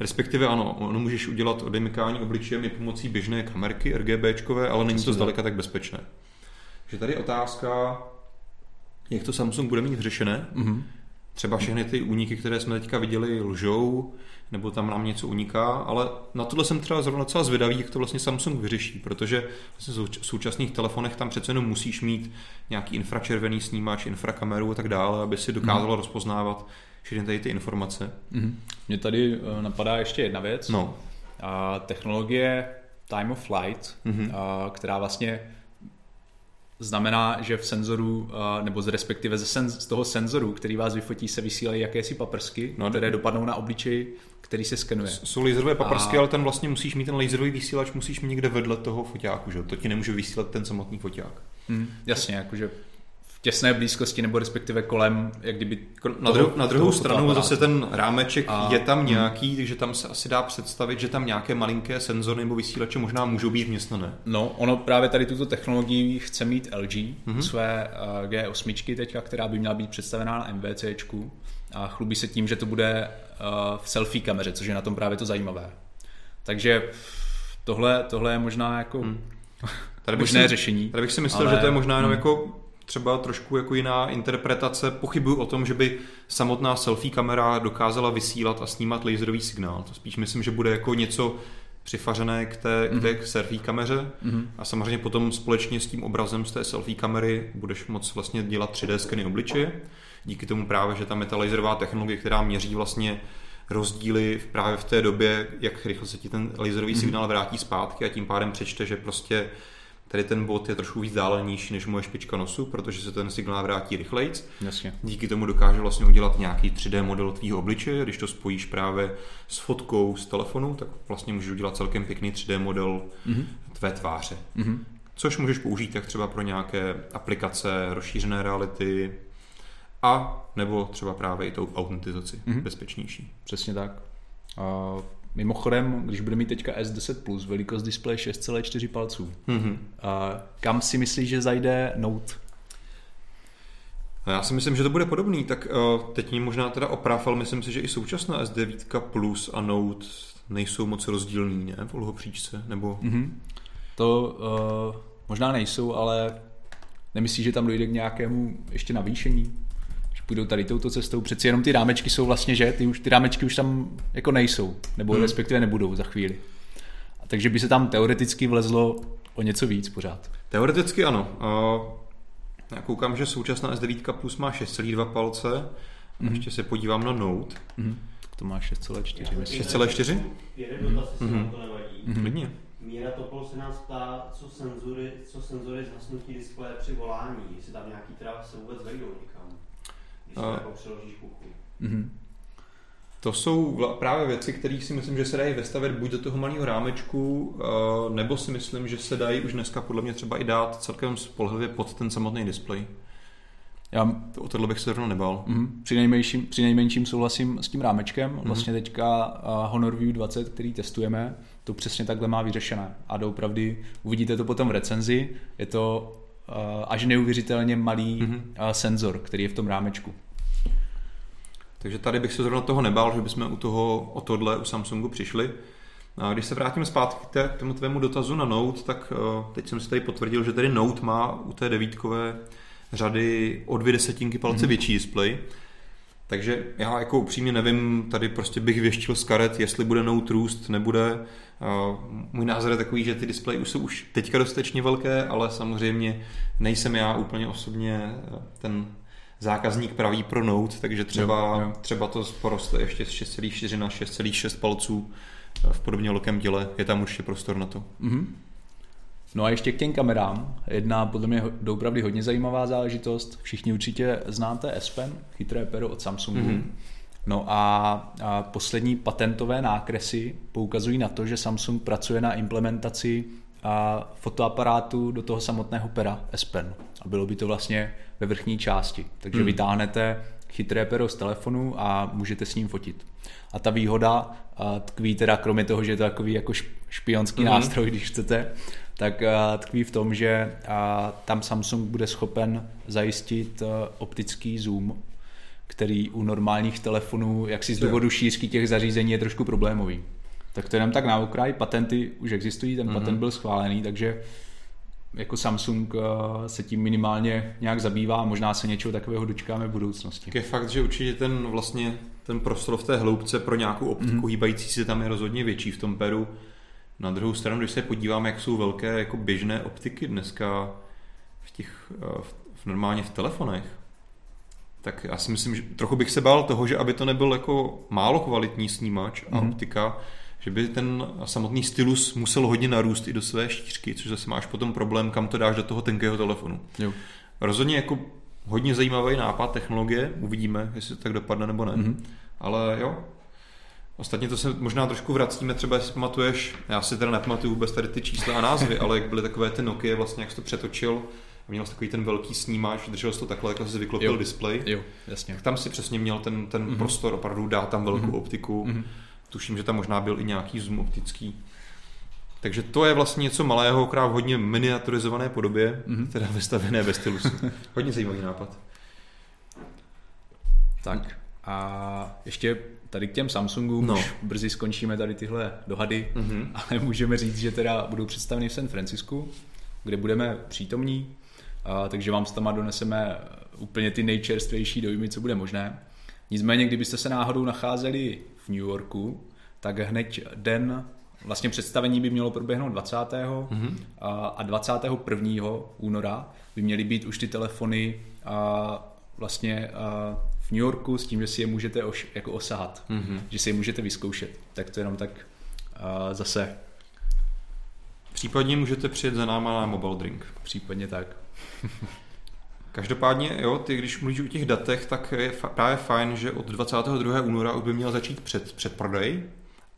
Respektive ano, ono můžeš udělat odemykání obličejem i pomocí běžné kamerky RGBčkové, ale není to zdaleka tak bezpečné. Takže tady otázka, jak to Samsung bude mít řešené. Třeba všechny ty úniky, které jsme teďka viděli, lžou, nebo tam nám něco uniká, ale na tohle jsem třeba zrovna docela zvědavý, jak to vlastně Samsung vyřeší, protože v současných telefonech tam přece jenom musíš mít nějaký infračervený snímač, infrakameru a tak dále, aby si dokázalo rozpoznávat všechny tady ty informace. Mně tady napadá ještě jedna věc. Technologie Time of Flight, která vlastně znamená, že v senzoru, nebo respektive z toho senzoru, který vás vyfotí, se vysílají jakési paprsky, které dopadnou na obličej, který se skenuje. Jsou laserové paprsky, ale ten vlastně musíš mít ten laserový vysílač, musíš mít někde vedle toho foťáku, že? To ti nemůže vysílat ten samotný foťák. Jasně, jakože v těsné blízkosti nebo respektive kolem, jak kdyby... Na druhou stranu zase ten rámeček je tam nějaký, takže tam se asi dá představit, že tam nějaké malinké senzory nebo vysílače možná můžou být vměstnané. No, ono právě tady tuto technologii chce mít LG, své G8 teďka, která by měla být představená na MWCčku. A chlubí se tím, že to bude v selfie kameře, což je na tom právě to zajímavé. Takže tohle je možná jako možné řešení. Tady bych si myslel, že to je možná jenom jako třeba trošku jako jiná interpretace. Pochybuju o tom, že by samotná selfie kamera dokázala vysílat a snímat laserový signál. To spíš myslím, že bude jako něco přifařené k té selfie kameře a samozřejmě potom společně s tím obrazem z té selfie kamery budeš moc vlastně dělat 3D skeny obličeje. Díky tomu právě, že tam je ta laserová technologie, která měří vlastně rozdíly právě v té době, jak rychle se ti ten laserový signál vrátí zpátky a tím pádem přečte, že prostě tady ten bod je trošku víc vzdálenější než moje špička nosu, protože se ten signál vrátí rychlejc. Jasně. Díky tomu dokáže vlastně udělat nějaký 3D model tvýho obličeje, když to spojíš právě s fotkou z telefonu, tak vlastně můžeš udělat celkem pěkný 3D model tvé tváře. Což můžeš použít tak třeba pro nějaké aplikace rozšířené reality, a nebo třeba právě i tou autentizaci bezpečnější. Přesně tak. A mimochodem, když bude mít teďka S10+, velikost displeje 6,4 palců, a kam si myslíš, že zajde Note? Já si myslím, že to bude podobný, tak teď mě možná teda oprav, ale myslím si, že i současná S9 Plus a Note nejsou moc rozdílný, ne? V dlouhopříčce, nebo... To možná nejsou, ale nemyslíš, že tam dojde k nějakému ještě navýšení? Půjdou tady touto cestou, přeci jenom ty rámečky jsou vlastně, že ty rámečky už tam jako nejsou, nebo respektive nebudou za chvíli. A takže by se tam teoreticky vlezlo o něco víc pořád. Teoreticky ano. Já koukám, že současná S9 Plus má 6,2 palce. Ještě se podívám na Note. To má 6,4. 6,4? Jeden dotaz, jestli to nevadí. Klidně. Míra Topol se nás ptá, co senzory zhasnutí displeje při volání, jestli tam nějaký traf se vůbec vejdou někam. To jsou právě věci, které si myslím, že se dají vestavět buď do toho malého rámečku, nebo si myslím, že se dají už dneska podle mě třeba i dát celkem spolehlivě pod ten samotný displej. Já o tohle bych se rovnou nebál. Přinejmenším souhlasím s tím rámečkem. Vlastně teďka Honor View 20, který testujeme, to přesně takhle má vyřešené. A doopravdy uvidíte to potom v recenzi. Je to až neuvěřitelně malý senzor, který je v tom rámečku. Takže tady bych se zrovna toho nebál, že bychom u Samsungu přišli. A když se vrátím zpátky k tomu tvému dotazu na Note, tak teď jsem si tady potvrdil, že tady Note má u té devítkové řady o 0,2 palce větší displej. Takže já jako upřímně nevím, tady prostě bych věštil z karet, jestli bude Note růst, nebude. Můj názor je takový, že ty displeje už jsou už teďka dostatečně velké, ale samozřejmě nejsem já úplně osobně ten zákazník pravý pro Note, takže třeba to poroste ještě z 6,4 na 6,6 palců v podobně velkém těle, je tam určitě prostor na to. No a ještě k těm kamerám. Jedna podle mě doopravdy hodně zajímavá záležitost. Všichni určitě znáte S Pen, chytré pero od Samsungu. No a poslední patentové nákresy poukazují na to, že Samsung pracuje na implementaci fotoaparátu do toho samotného pera S Pen. A bylo by to vlastně ve vrchní části. Takže vytáhnete chytré pero z telefonu a můžete s ním fotit. A ta výhoda tkví teda, kromě toho, že je to takový jako špionský nástroj, když chcete, tak tkví v tom, že tam Samsung bude schopen zajistit optický zoom, který u normálních telefonů, jak si z důvodu šířky těch zařízení, je trošku problémový. Tak to jenom tak na okraj, patenty už existují, ten patent byl schválený, takže jako Samsung se tím minimálně nějak zabývá a možná se něčeho takového dočkáme v budoucnosti. Je fakt, že určitě ten prostor v té hloubce pro nějakou optiku hýbající se tam je rozhodně větší v tom peru. Na druhou stranu, když se podívám, jak jsou velké jako běžné optiky dneska normálně v telefonech, tak já si myslím, že trochu bych se bál toho, že aby to nebyl jako málo kvalitní snímač a optika, že by ten samotný stylus musel hodně narůst i do své šířky, což zase máš potom problém, kam to dáš do toho tenkého telefonu. Jo. Rozhodně jako hodně zajímavý nápad technologie, uvidíme, jestli to tak dopadne nebo ne, ale jo. Ostatně to se možná trošku vracíme, třeba jestli pamatuješ, já si teda nepamatuju vůbec tady ty čísla a názvy, ale jak byly takové ty Nokia, vlastně jak jsi to přetočil, měl jsi takový ten velký snímač, držel jsi to takhle, takhle jsi vyklopil displej. Jo, jasně. Tak tam si přesně měl ten prostor, opravdu dá tam velkou optiku, tuším, že tam možná byl i nějaký zoom optický. Takže to je vlastně něco malého, akorát v hodně miniaturizované podobě, teda vystavené ve stylusu. Hodně zajímavý nápad. Tak a ještě tady k těm Samsungům, už brzy skončíme tady tyhle dohady, ale můžeme říct, že teda budou představeny v San Francisku, kde budeme přítomní, takže vám s tama doneseme úplně ty nejčerstvější dojmy, co bude možné. Nicméně, kdybyste se náhodou nacházeli v New Yorku, tak hned den, vlastně představení by mělo proběhnout 20. A 21. února by měly být už ty telefony vlastně v New Yorku s tím, že si je můžete jako osahat, že si je můžete vyzkoušet. Tak to jenom tak zase. Případně můžete přijet za náma na mobile drink. Případně tak. Každopádně, jo, ty když mluvíš o těch datech, tak je právě fajn, že od 22. února už by měl začít předprodej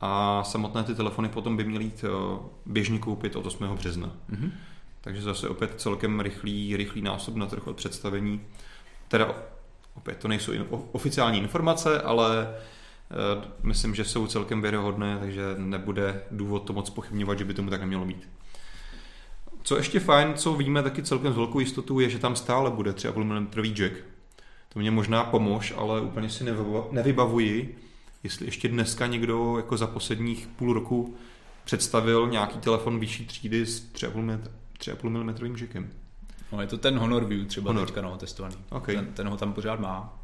a samotné ty telefony potom by měly jít běžně koupit od 8. března. Takže zase opět celkem rychlý násob na trh od představení. Teda opět to nejsou oficiální informace, ale myslím, že jsou celkem věrohodné, takže nebude důvod to moc pochybňovat, že by tomu tak nemělo být. Co ještě fajn, co víme taky celkem s velkou jistotou, je, že tam stále bude 3,5 mm jack. To mě možná pomož, ale úplně si nevybavuji, jestli ještě dneska někdo jako za posledních půl roku představil nějaký telefon vyšší třídy s 3,5 mm jackem. No, je to ten Honor View třeba teďka testovaný. Okay. Ten ho tam pořád má.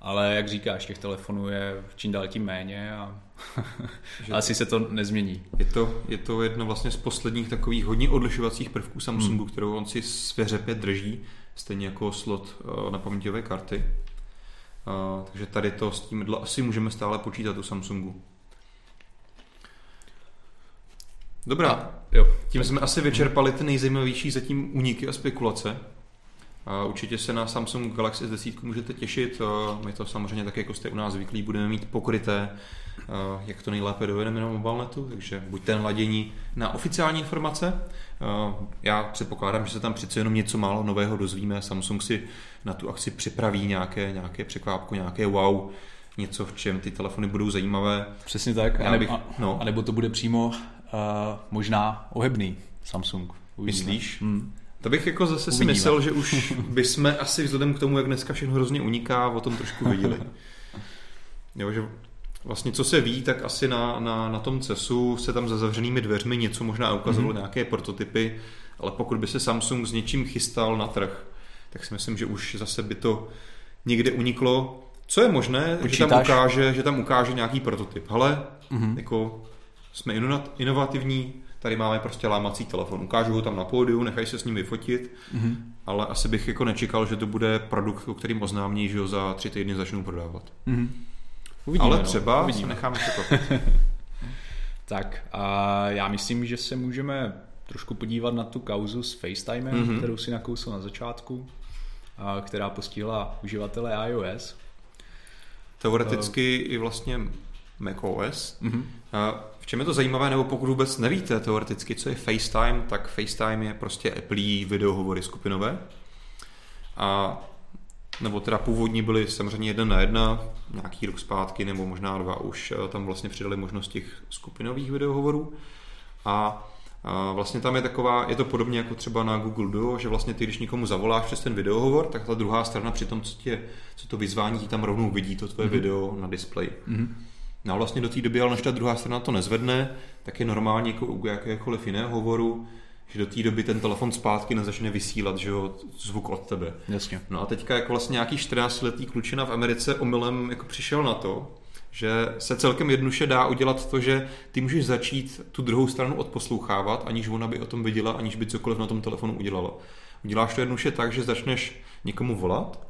Ale jak říkáš, těch telefonů je čím dál tím méně a asi se to nezmění. Je to jedno vlastně z posledních takových hodně odlišovacích prvků Samsungu, kterou on si svěřepě drží, stejně jako slot na paměťové karty. Takže tady to s tím asi můžeme stále počítat u Samsungu. Dobrá, tím jsme asi vyčerpali ty nejzajímavější zatím úniky a spekulace. Určitě se na Samsung Galaxy S10 můžete těšit, my to samozřejmě tak, jako jste u nás zvyklí, budeme mít pokryté, jak to nejlépe dovedeme na mobilnetu, takže buďte naladění na oficiální informace. Já předpokládám, že se tam přece jenom něco málo nového dozvíme, Samsung si na tu akci připraví nějaké překvápku, nějaké wow, něco, v čem ty telefony budou zajímavé. Přesně tak, anebo to bude přímo možná ohebný Samsung. Uvidíme. Myslíš? To bych jako zase si myslel, že už bychom asi vzhledem k tomu, jak dneska všechno hrozně uniká, o tom trošku viděli. Jo, že vlastně co se ví, tak asi na tom CESu se tam za zavřenými dveřmi něco možná ukazovalo, nějaké prototypy, ale pokud by se Samsung s něčím chystal na trh, tak si myslím, že už zase by to někde uniklo. Co je možné, že tam ukáže nějaký prototyp. Hele, jako jsme inovativní, tady máme prostě lámací telefon. Ukážu ho tam na pódiu, nechají se s ním vyfotit, ale asi bych jako nečekal, že to bude produkt, o kterým oznámí, že ho za 3 týdny začnou prodávat. Uvidíme, ale třeba se necháme překvapit. Tak a já myslím, že se můžeme trošku podívat na tu kauzu s FaceTimem, kterou si nakousl na začátku, která postihla uživatele iOS. Teoreticky i vlastně macOS. V čem je to zajímavé, nebo pokud vůbec nevíte teoreticky, co je FaceTime, tak FaceTime je prostě Appleí videohovory skupinové. A nebo teda původní byly samozřejmě 1:1, nějaký rok zpátky, nebo možná 2 už tam vlastně přidali možnost těch skupinových videohovorů. A vlastně tam je to podobně jako třeba na Google Duo, že vlastně ty, když někomu zavoláš přes ten videohovor, tak ta druhá strana při tom, co to vyzvání, ti tam rovnou vidí to tvoje video na displeji. No vlastně do té doby, ale než ta druhá strana to nezvedne, tak je normálně jako u jakéhokoliv jiného hovoru, že do té doby ten telefon zpátky nezačne vysílat, že jo, zvuk od tebe. Jasně. No a teďka jako vlastně nějaký 14-letý klučina v Americe omylem jako přišel na to, že se celkem jednoduše dá udělat to, že ty můžeš začít tu druhou stranu odposlouchávat, aniž ona by o tom viděla, aniž by cokoliv na tom telefonu udělala. Uděláš to jednoduše tak, že začneš někomu volat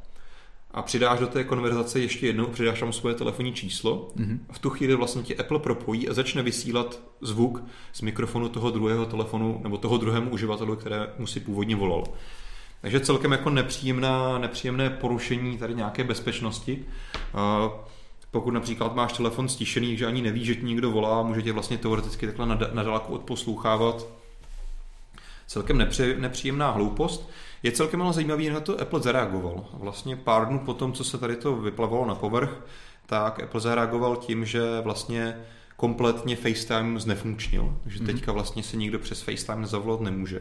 a přidáš do té konverzace ještě jednou, přidáš tam svoje telefonní číslo a v tu chvíli vlastně ti Apple propojí a začne vysílat zvuk z mikrofonu toho druhého telefonu nebo toho druhému uživatelu, kterému si původně volal. Takže celkem jako nepříjemné porušení tady nějaké bezpečnosti. Pokud například máš telefon stišený, že ani nevíš, že ti někdo volá, může tě vlastně teoreticky takhle na dálku odposlouchávat. Celkem nepříjemná hloupost. Je celkem ale zajímavý, jak na to Apple zareagoval. Vlastně pár dnů po tom, co se tady to vyplavalo na povrch, tak Apple zareagoval tím, že vlastně kompletně FaceTime znefunkčnil. Takže teďka vlastně se nikdo přes FaceTime zavolat nemůže.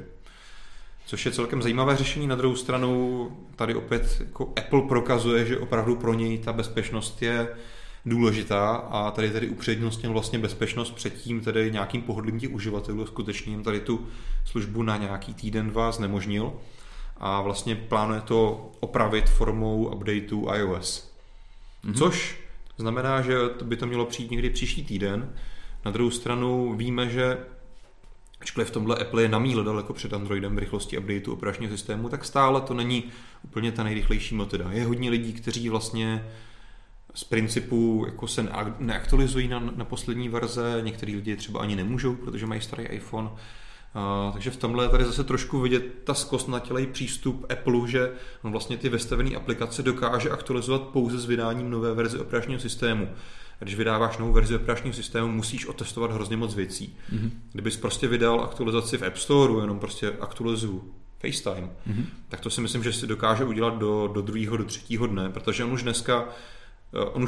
Což je celkem zajímavé řešení. Na druhou stranu tady opět jako Apple prokazuje, že opravdu pro něj ta bezpečnost je důležitá a tady upřednostnil vlastně bezpečnost před tím tedy nějakým pohodlím těch uživatelů. Skutečně jim tady tu službu na nějaký týden, dva znemožnil a vlastně plánuje to opravit formou updateu iOS. Což znamená, že by to mělo přijít někdy příští týden. Na druhou stranu víme, že ačkoliv v tomhle Apple je na míl daleko před Androidem v rychlosti updateu operačního systému, tak stále to není úplně ta nejrychlejší metoda. Je hodně lidí, kteří vlastně z principu jako se neaktualizují na poslední verze, některý lidi třeba ani nemůžou, protože mají starý iPhone. Takže v tomhle je tady zase trošku vidět ta zkostnatělej přístup Apple, že on vlastně ty vestavené aplikace dokáže aktualizovat pouze s vydáním nové verze operačního systému. A když vydáváš novou verzi operačního systému, musíš otestovat hrozně moc věcí. Kdybys prostě vydal aktualizaci v App Store, jenom prostě aktualizuju FaceTime, tak to si myslím, že si dokáže udělat do druhého, do třetího dne, protože on už dneska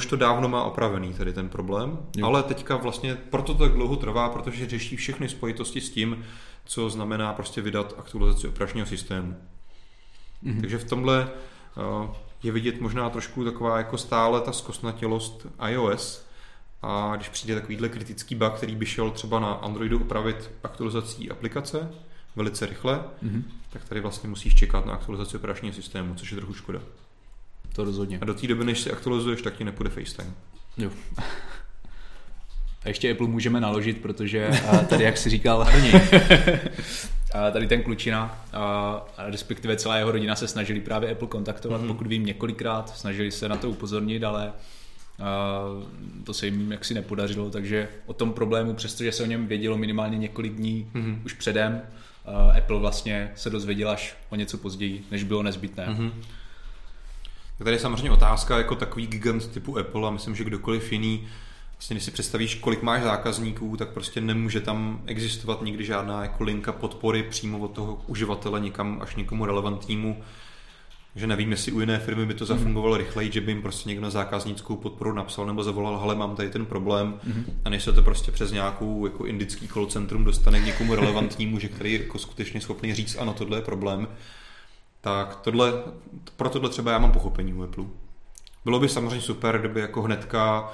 to dávno má opravený tady ten problém, ale teďka vlastně proto to tak dlouho trvá, protože řeší všechny spojitosti s tím, co znamená prostě vydat aktualizaci operačního systému. Takže v tomhle je vidět možná trošku taková jako stále ta zkostnatělost iOS a když přijde takovýhle kritický bug, který by šel třeba na Androidu opravit aktualizací aplikace velice rychle, tak tady vlastně musíš čekat na aktualizaci operačního systému, což je trochu škoda. To rozhodně. A do té doby, než si aktualizuješ, tak ti nepůjde FaceTime. Jo. A ještě Apple můžeme naložit, protože tady, jak jsi říkal, tady ten klučina, respektive celá jeho rodina se snažili právě Apple kontaktovat, pokud vím, několikrát, snažili se na to upozornit, ale to se jim jaksi nepodařilo, takže o tom problému, přestože se o něm vědělo minimálně několik dní už předem, Apple vlastně se dozvěděl až o něco později, než bylo nezbytné. Tak tady je samozřejmě otázka jako takový gigant typu Apple a myslím, že kdokoliv jiný, vlastně když si představíš, kolik máš zákazníků, tak prostě nemůže tam existovat nikdy žádná jako linka podpory přímo od toho uživatele někam až někomu relevantnímu. Takže nevím, jestli u jiné firmy by to zafungovalo rychleji, že by jim prostě někdo zákaznickou podporu napsal nebo zavolal, hele, mám tady ten problém a než se to prostě přes nějakou jako indický call centrum dostane k někomu relevantnímu, že který je jako skutečně schopný říct, ano, tohle je problém. Tak pro tohle třeba já mám pochopení u Apple. Bylo by samozřejmě super, kdyby jako hnedka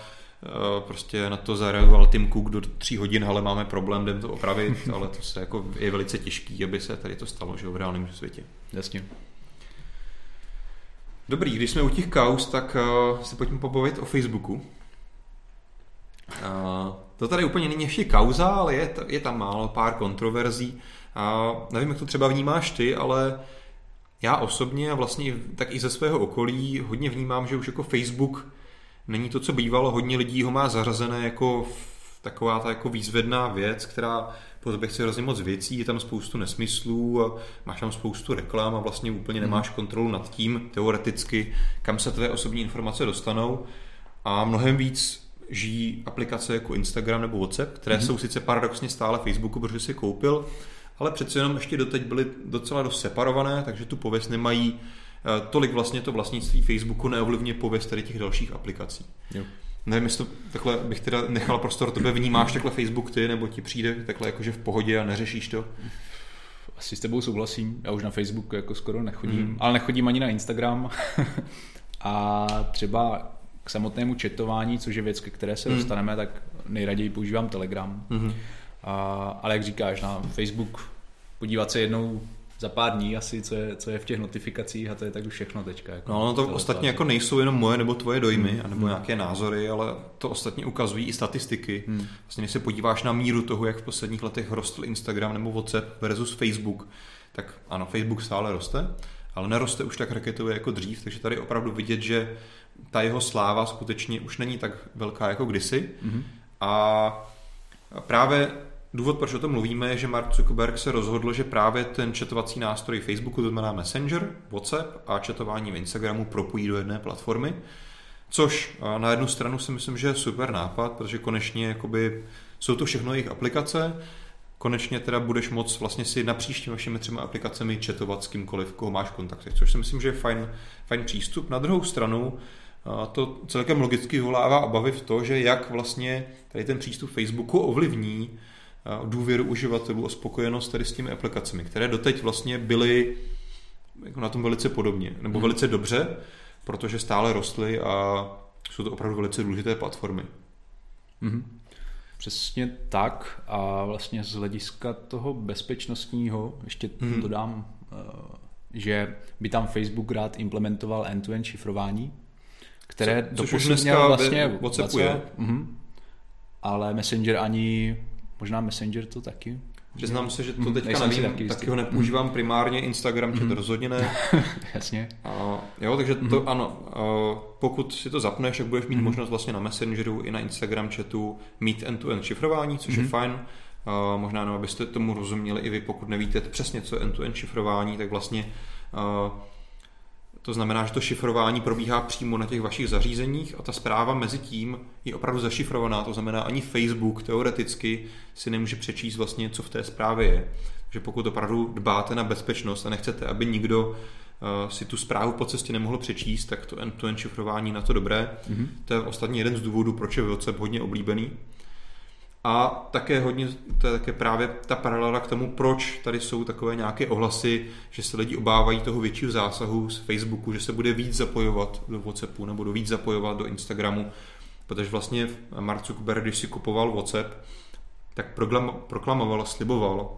prostě na to zareagoval Tim Cook do 3 hodin, ale máme problém, jdem to opravit, ale to se jako je velice těžký, aby se tady to stalo, že v reálném světě. Jasně. Dobrý, když jsme u těch kauz, tak se pojďme pobavit o Facebooku. To tady úplně není ještě kauza, ale je tam málo, pár kontroverzí. Nevím, jak to třeba vnímáš ty, ale já osobně vlastně tak i ze svého okolí hodně vnímám, že už jako Facebook není to, co bývalo, hodně lidí ho má zařazené jako taková ta jako výzvedná věc, která po tobě chce hrozně moc věcí, je tam spoustu nesmyslů a máš tam spoustu reklam a vlastně úplně nemáš kontrolu nad tím teoreticky, kam se tvé osobní informace dostanou a mnohem víc žijí aplikace jako Instagram nebo WhatsApp, které jsou sice paradoxně stále Facebooku, protože si koupil, ale přece jenom ještě doteď byly docela dost separované, takže tu pověst nemají tolik, vlastně to vlastnictví Facebooku neovlivňuje pověst tady těch dalších aplikací. Jo. Nevím, jestli to takhle bych teda nechal prostor tebe, vnímáš takhle Facebook ty, nebo ti přijde takhle jakože v pohodě a neřešíš to? Asi s tebou souhlasím, já už na Facebooku jako skoro nechodím, ale nechodím ani na Instagram a třeba k samotnému četování, což je věc, ke které se dostaneme, tak nejraději používám Telegram. Ale jak říkáš, na Facebook podívat se jednou za pár dní asi, co je v těch notifikacích a to je tak už všechno teďka. Jako no to ostatně jako nejsou jenom moje nebo tvoje dojmy anebo nějaké názory, ale to ostatně ukazují i statistiky. Vlastně když se podíváš na míru toho, jak v posledních letech rostl Instagram nebo WhatsApp versus Facebook, tak ano, Facebook stále roste, ale neroste už tak raketově jako dřív, takže tady opravdu vidět, že ta jeho sláva skutečně už není tak velká jako kdysi. Mm-hmm. A právě důvod, proč o tom mluvíme, je, že Mark Zuckerberg se rozhodl, že právě ten chatovací nástroj Facebooku, to znamená Messenger, WhatsApp a chatování v Instagramu propojí do jedné platformy, což na jednu stranu si myslím, že je super nápad, protože konečně jakoby, jsou to všechno jejich aplikace, konečně teda budeš moct vlastně si napříč těmi všemi třemi aplikacemi chatovat s kýmkoliv, koho máš v kontaktech, což si myslím, že je fajn přístup. Na druhou stranu to celkem logicky vyvolává obavy v to, že jak vlastně tady ten přístup Facebooku ovlivní důvěru uživatelů a spokojenost tady s těmi aplikacemi, které doteď vlastně byly jako na tom velice podobně, nebo velice dobře, protože stále rostly a jsou to opravdu velice důležité platformy. Mm-hmm. Přesně tak a vlastně z hlediska toho bezpečnostního ještě dodám, že by tam Facebook rád implementoval end-to-end šifrování, které doposud měl vlastně WhatsApp. Ale Messenger ani, možná Messenger to taky. Přiznám se, že to teďka nevím, taky ho nepoužívám primárně, Instagram chat rozhodně ne. Jasně. Jo, takže to ano, pokud si to zapneš, tak budeš mít možnost vlastně na Messengeru i na Instagram chatu mít end-to-end šifrování, což je fajn. Možná no, abyste tomu rozuměli i vy, pokud nevíte přesně, co je end-to-end šifrování, tak vlastně to znamená, že to šifrování probíhá přímo na těch vašich zařízeních a ta zpráva mezi tím je opravdu zašifrovaná. To znamená, ani Facebook teoreticky si nemůže přečíst vlastně, co v té zprávě je. Takže pokud opravdu dbáte na bezpečnost a nechcete, aby nikdo si tu zprávu po cestě nemohl přečíst, tak to end-to-end šifrování na to dobré. Mm-hmm. To je ostatně jeden z důvodů, proč je WhatsApp hodně oblíbený. A také hodně, to je také právě ta paralela k tomu, proč tady jsou takové nějaké ohlasy, že se lidi obávají toho většího zásahu z Facebooku, že se bude víc zapojovat do WhatsAppu nebo víc zapojovat do Instagramu, protože vlastně Mark Zuckerberg, když si kupoval WhatsApp, tak proklamoval, sliboval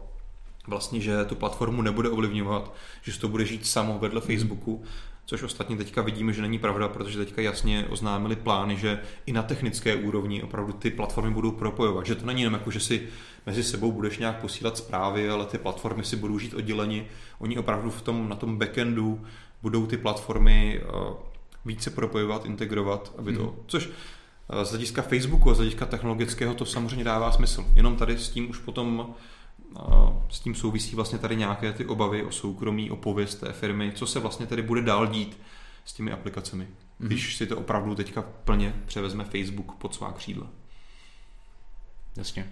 vlastně, že tu platformu nebude ovlivňovat, že to bude žít samo vedle Facebooku, což ostatně teďka vidíme, že není pravda, protože teďka jasně oznámili plány, že i na technické úrovni opravdu ty platformy budou propojovat. Že to není jenom jako, že si mezi sebou budeš nějak posílat zprávy, ale ty platformy si budou žít odděleně. Oni opravdu na tom backendu budou ty platformy více propojovat, integrovat, aby to... Což z hlediska Facebooku a z hlediska technologického to samozřejmě dává smysl. Jenom tady s tím už potom... S tím souvisí vlastně tady nějaké ty obavy o soukromí, o pověst té firmy, co se vlastně tady bude dál dít s těmi aplikacemi, když si to opravdu teďka plně převezme Facebook pod svá křídla. Jasně.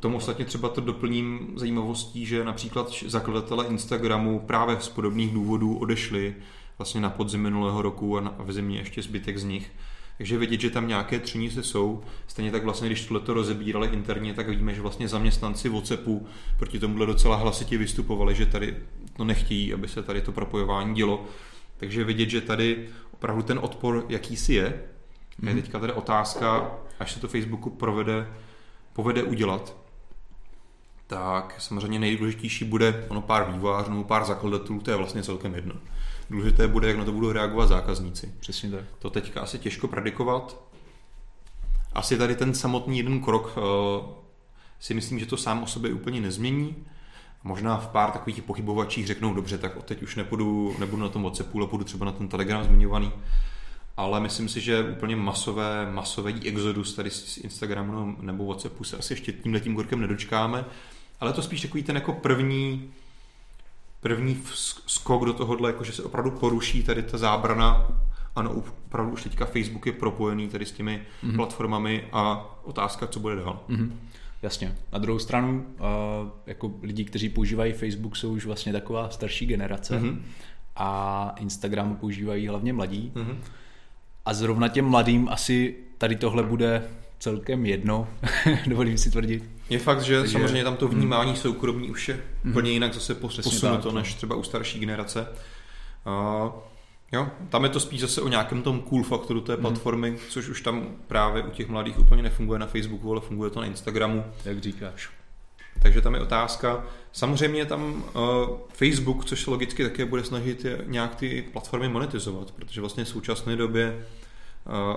Tomu ostatně třeba to doplním zajímavostí, že například zakladatelé Instagramu právě z podobných důvodů odešli vlastně na podzim minulého roku a v zimě ještě zbytek z nich. Takže vidět, že tam nějaké třenice jsou. Stejně tak vlastně, když tohleto rozebírali interně, tak vidíme, že vlastně zaměstnanci WhatsAppu proti tomuhle docela hlasitě vystupovali, že tady to nechtějí, aby se tady to propojování dělo. Takže vidět, že tady opravdu ten odpor jakýsi je. Je teďka tady otázka, až se to Facebooku povede udělat, tak samozřejmě nejdůležitější bude ono pár vývojářů nebo pár zakladatelů, to je vlastně celkem jedno. Důležité bude, jak na to budou reagovat zákazníci. Přesně tak. To teďka asi těžko predikovat. Asi tady ten samotný jeden krok si myslím, že to sám o sobě úplně nezmění. Možná v pár takových pochybovačích řeknou, dobře, tak teď už nebudu na tom WhatsAppu, ale půjdu třeba na ten Telegram zmiňovaný. Ale myslím si, že úplně masové exodus tady z Instagramu nebo WhatsAppu se asi ještě tímhletím krokem nedočkáme. Ale to spíš takový ten jako první skok do tohohle, jako že se opravdu poruší tady ta zábrana. Ano, opravdu už teďka Facebook je propojený tady s těmi platformami a otázka, co bude dál. Jasně. Na druhou stranu, jako lidi, kteří používají Facebook, jsou už vlastně taková starší generace a Instagram používají hlavně mladí. A zrovna těm mladým asi tady tohle bude celkem jedno, dovolím si tvrdit. Je fakt, že takže... samozřejmě tam to vnímání soukromí už je úplně jinak zase posunuto než třeba u starší generace. Jo, tam je to spíš zase o nějakém tom cool faktoru té platformy, což už tam právě u těch mladých úplně nefunguje na Facebooku, ale funguje to na Instagramu. Jak říkáš. Takže tam je otázka. Samozřejmě tam Facebook, což se logicky také bude snažit nějak ty platformy monetizovat, protože vlastně v současné době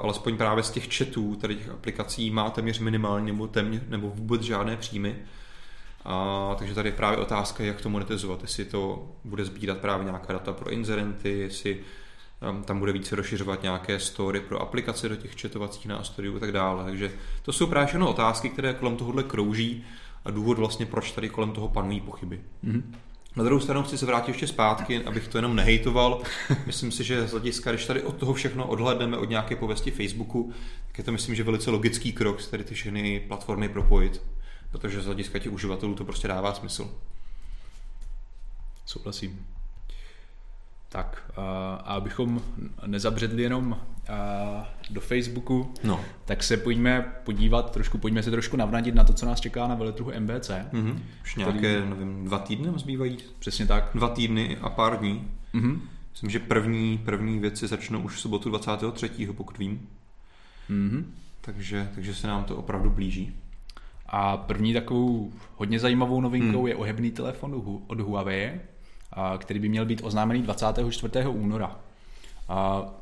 alespoň právě z těch chatů, tady těch aplikací má téměř minimální nebo vůbec žádné příjmy. Takže tady je právě otázka, jak to monetizovat, jestli to bude sbírat právě nějaká data pro inzerenty, jestli tam bude více rozšiřovat nějaké story pro aplikace do těch četovacích nástrojů a tak dále. Takže to jsou právě všechno otázky, které kolem tohohle krouží a důvod vlastně, proč tady kolem toho panují pochyby. Mm-hmm. Na druhou stranu chci se vrátit ještě zpátky, abych to jenom nehejtoval. Myslím si, že z hlediska, když tady od toho všechno odhlédneme od nějaké pověsti Facebooku, tak je to, myslím, že velice logický krok, se tady ty všechny platformy propojit, protože z hlediska těch uživatelů to prostě dává smysl. Souhlasím. Tak, a abychom nezabředli jenom do Facebooku, tak se pojďme podívat trošku, pojďme se trošku navrátit na to, co nás čeká na veletrhu MWC. Mm-hmm. Už nějaké, nevím, 2 týdny zbývají? Přesně tak. 2 týdny a pár dní. Mm-hmm. Myslím, že první věci začnou už v sobotu 23., pokud vím. Mm-hmm. Takže se nám to opravdu blíží. A první takovou hodně zajímavou novinkou je ohebný telefon od Huawei, který by měl být oznámený 24. února.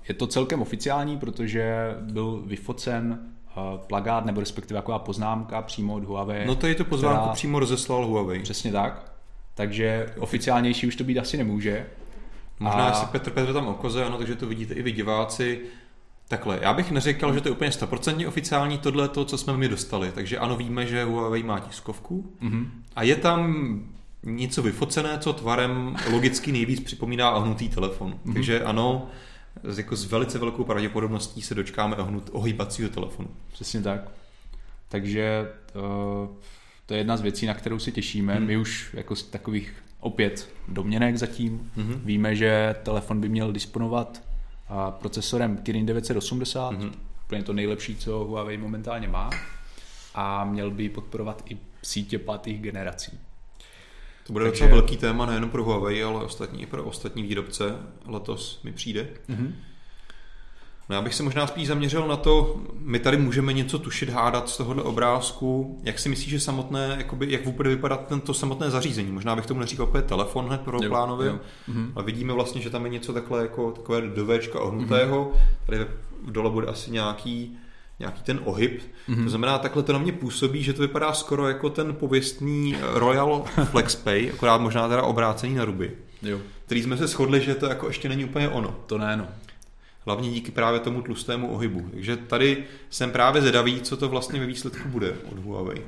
Je to celkem oficiální, protože byl vyfocen plakát, nebo respektive taková poznámka přímo od Huawei. No to je to pozvánku, která přímo rozeslal Huawei. Přesně tak. Takže oficiálnější už to být asi nemůže. Možná jestli Petr tam okoze, ano, takže to vidíte i vy diváci. Takhle, já bych neříkal, že to je úplně 100% oficiální, tohle to, co jsme my dostali. Takže ano, víme, že Huawei má tiskovku a je tam něco vyfocené, co tvarem logicky nejvíc připomíná ohnutý telefon. Mm-hmm. Takže ano, s velice velkou pravděpodobností se dočkáme ohýbacího telefonu. Přesně tak. Takže to je jedna z věcí, na kterou se těšíme. My už jako z takových opět domněnek zatím víme, že telefon by měl disponovat procesorem Kirin 980, úplně to nejlepší, co Huawei momentálně má, a měl by podporovat i sítě 5. generací. To bude docela velký téma nejen pro Huawei, ale i pro ostatní výrobce letos mi přijde. Mm-hmm. No já bych se možná spíš zaměřil na to, my tady můžeme něco tušit, hádat z tohohle obrázku. Jak si myslíš, že samotné, jakoby, jak bude vypadat to samotné zařízení? Možná bych tomu neříkal úplně telefon hned prvoplánově, ale vidíme vlastně, že tam je něco takhle, jako takové dovéčka ohnutého. Tady dole bude asi nějaký ten ohyb. To znamená, takhle to na mě působí, že to vypadá skoro jako ten pověstný Royal FlexPay, akorát možná teda obrácený na ruby. Jo. Který jsme se shodli, že to jako ještě není úplně ono. To ne, no. Hlavně díky právě tomu tlustému ohybu. Takže tady jsem právě zvědavý, co to vlastně ve výsledku bude od Huawei.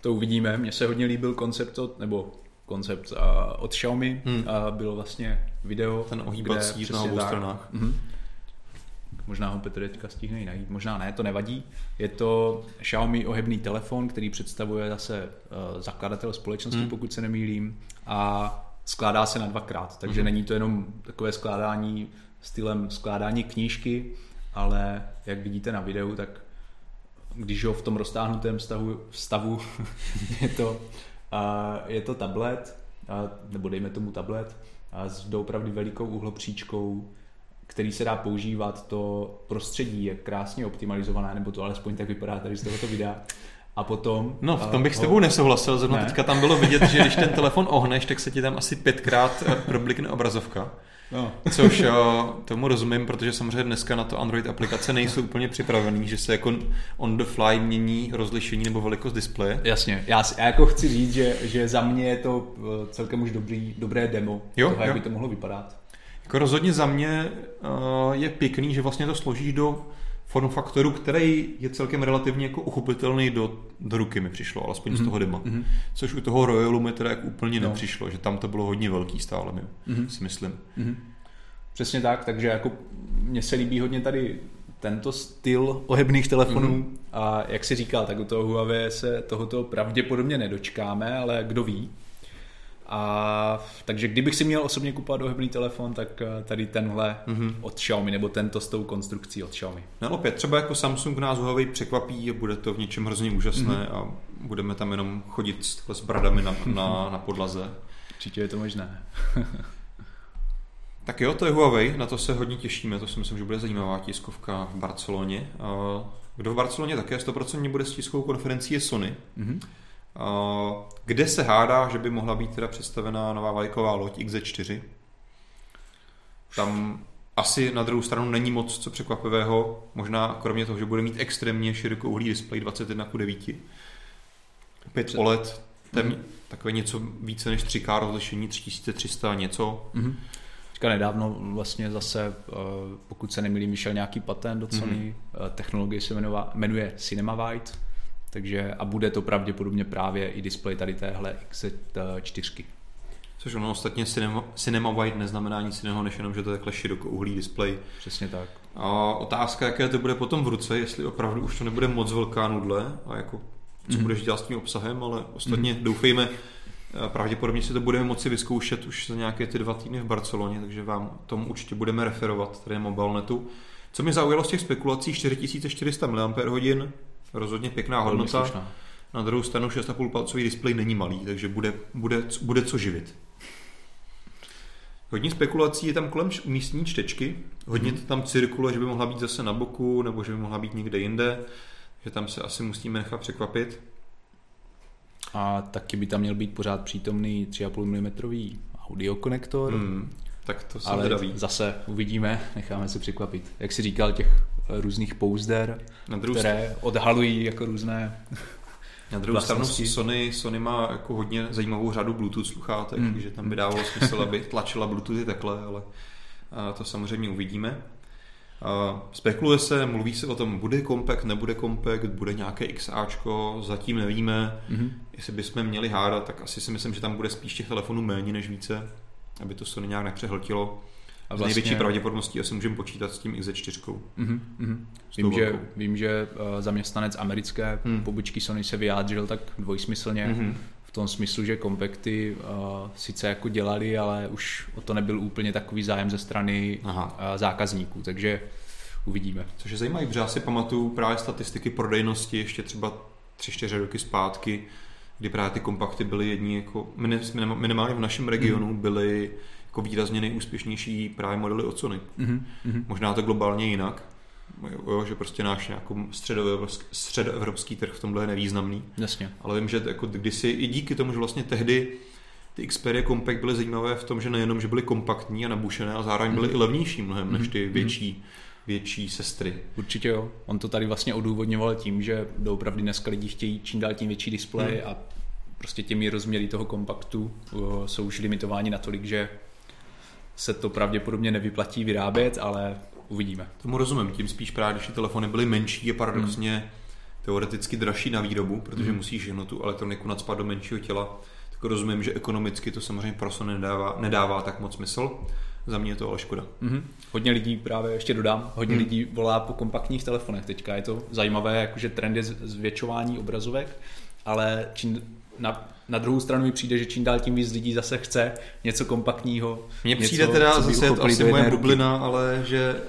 To uvidíme. Mně se hodně líbil koncept od Xiaomi. Bylo vlastně video. Ten ohýbací na obou stranách. Možná ho Petr teďka stihne najít, možná ne, to nevadí. Je to Xiaomi ohebný telefon, který představuje zase zakladatel společnosti, pokud se nemýlím, a skládá se na 2x, takže není to jenom takové skládání stylem skládání knížky, ale jak vidíte na videu, tak když ho v tom roztáhnutém stavu je to tablet, nebo dejme tomu tablet, s doopravdy velikou uhlopříčkou, který se dá používat, to prostředí je krásně optimalizované, nebo to alespoň tak vypadá tady z tohoto videa. A potom... No, v tom bych s tebou nesouhlasil, zrovna ne. Teďka tam bylo vidět, že když ten telefon ohneš, tak se ti tam asi 5x problikne obrazovka. No. Což tomu rozumím, protože samozřejmě dneska na to Android aplikace nejsou úplně připravený, že se jako on the fly mění rozlišení nebo velikost displeje. Jasně, já jako chci říct, že za mě je to celkem už dobré demo toho, jak by to mohlo vypadat. Rozhodně za mě je pěkný, že vlastně to složíš do formfaktoru, který je celkem relativně jako uchopitelný do ruky, mi přišlo, alespoň z toho dema. Což u toho Royalu mi teda úplně nepřišlo, že tam to bylo hodně velký stále, si myslím. Přesně tak, takže jako mně se líbí hodně tady tento styl ohebných telefonů. A jak si říkal, tak u toho Huawei se tohoto pravděpodobně nedočkáme, ale kdo ví. A takže kdybych si měl osobně kupovat ohebný telefon, tak tady tenhle od Xiaomi, nebo tento s tou konstrukcí od Xiaomi. No opět, třeba jako Samsung nás Huawei překvapí a bude to v něčem hrozně úžasné a budeme tam jenom chodit s bradami na podlaze. Určitě je to možné. Tak jo, to je Huawei, na to se hodně těšíme, to si myslím, že bude zajímavá tiskovka v Barceloně. Kdo v Barceloně také 100% bude s tiskovou konferencí je Sony. Kde se hádá, že by mohla být teda představená nová vlajková loď XZ4. Tam asi na druhou stranu není moc co překvapivého, možná kromě toho, že bude mít extrémně širokouhlý displej 21:9. Opět OLED, Takové něco více než 3K rozlišení, 3300 něco. Mm-hmm. Teďka nedávno vlastně zase, pokud se nemýlím, vyšel nějaký patent do Sony, technologie se jmenuje CinemaWide, takže a bude to pravděpodobně právě i displej tady téhle X4. Což ono ostatně CinemaWide neznamená nic jiného, než jenom, že to je takhle širokouhlý displej. Přesně tak. A otázka, jaké to bude potom v ruce, jestli opravdu už to nebude moc velká nudle a jako co budeš dělat s tím obsahem, ale ostatně doufejme, pravděpodobně si to budeme moci vyzkoušet už za nějaké ty 2 týdny v Barceloně, takže vám tomu určitě budeme referovat tady na Mobilnetu. Co mě zaujalo z těch spekulací, 4400 mAh, rozhodně pěkná hodnota. Slušná. Na druhou stranu 6,5 palcový displej není malý, takže bude co živit. Hodně spekulací je tam kolem místní čtečky, hodně to tam cirkuluje, že by mohla být zase na boku, nebo že by mohla být někde jinde, že tam se asi musíme nechat překvapit. A taky by tam měl být pořád přítomný 3,5 mm audio konektor. Tak to se teda ví. Zase uvidíme, necháme se překvapit. Jak jsi říkal, těch různých pouzder, které odhalují jako různé. Na druhou stranu Sony má jako hodně zajímavou řadu Bluetooth sluchátek, takže tam by dávalo smysl, aby tlačila Bluetoothy takhle, ale to samozřejmě uvidíme. Spekuluje se, mluví se o tom, bude kompakt, nebude kompakt, bude nějaké XAčko, zatím nevíme. Jestli bychom měli hádat, tak asi si myslím, že tam bude spíš těch telefonů méně než více, aby to Sony nějak nepřehltilo. A vlastně... Z největší pravděpodobností asi můžeme počítat s tím X4. Vím, že zaměstnanec americké pobočky Sony se vyjádřil tak dvojsmyslně v tom smyslu, že kompakty sice jako dělali, ale už o to nebyl úplně takový zájem ze strany zákazníků, takže uvidíme. Což je zajímavé, protože já si pamatuju právě statistiky prodejnosti ještě třeba 3-4 roky zpátky, kdy právě ty kompakty byly jedni jako minimálně v našem regionu byly jako výrazně nejúspěšnější právě modely od Sony. Možná to globálně jinak, že prostě náš nějakou středoevropský trh v tomhle je nevýznamný. Jasně. Ale vím, že jako kdysi i díky tomu, že vlastně tehdy ty Xperia Compact byly zajímavé v tom, že nejenom, že byly kompaktní a nabušené, a zároveň byly i levnější mnohem než ty větší sestry. Určitě jo. On to tady vlastně odůvodňoval tím, že doopravdy dneska lidi chtějí čím dál tím větší displej a prostě těmi rozměry toho kompaktu jsou už limitováni natolik, že se to pravděpodobně nevyplatí vyrábět, ale uvidíme. Tomu rozumím, tím spíš právě, když ty telefony byly menší, je paradoxně teoreticky dražší na výrobu, protože musíš jenom tu elektroniku nacpat do menšího těla, tak rozumím, že ekonomicky to samozřejmě pro Sony nedává tak moc smysl. Za mě je to ale škoda. Hodně lidí, právě ještě dodám, hodně lidí volá po kompaktních telefonech teďka. Je to zajímavé, jakože trend je zvětšování obrazovek, ale na druhou stranu mi přijde, že čím dál tím víc lidí zase chce něco kompaktního. Mně přijde teda zase asi moje bublina, ale že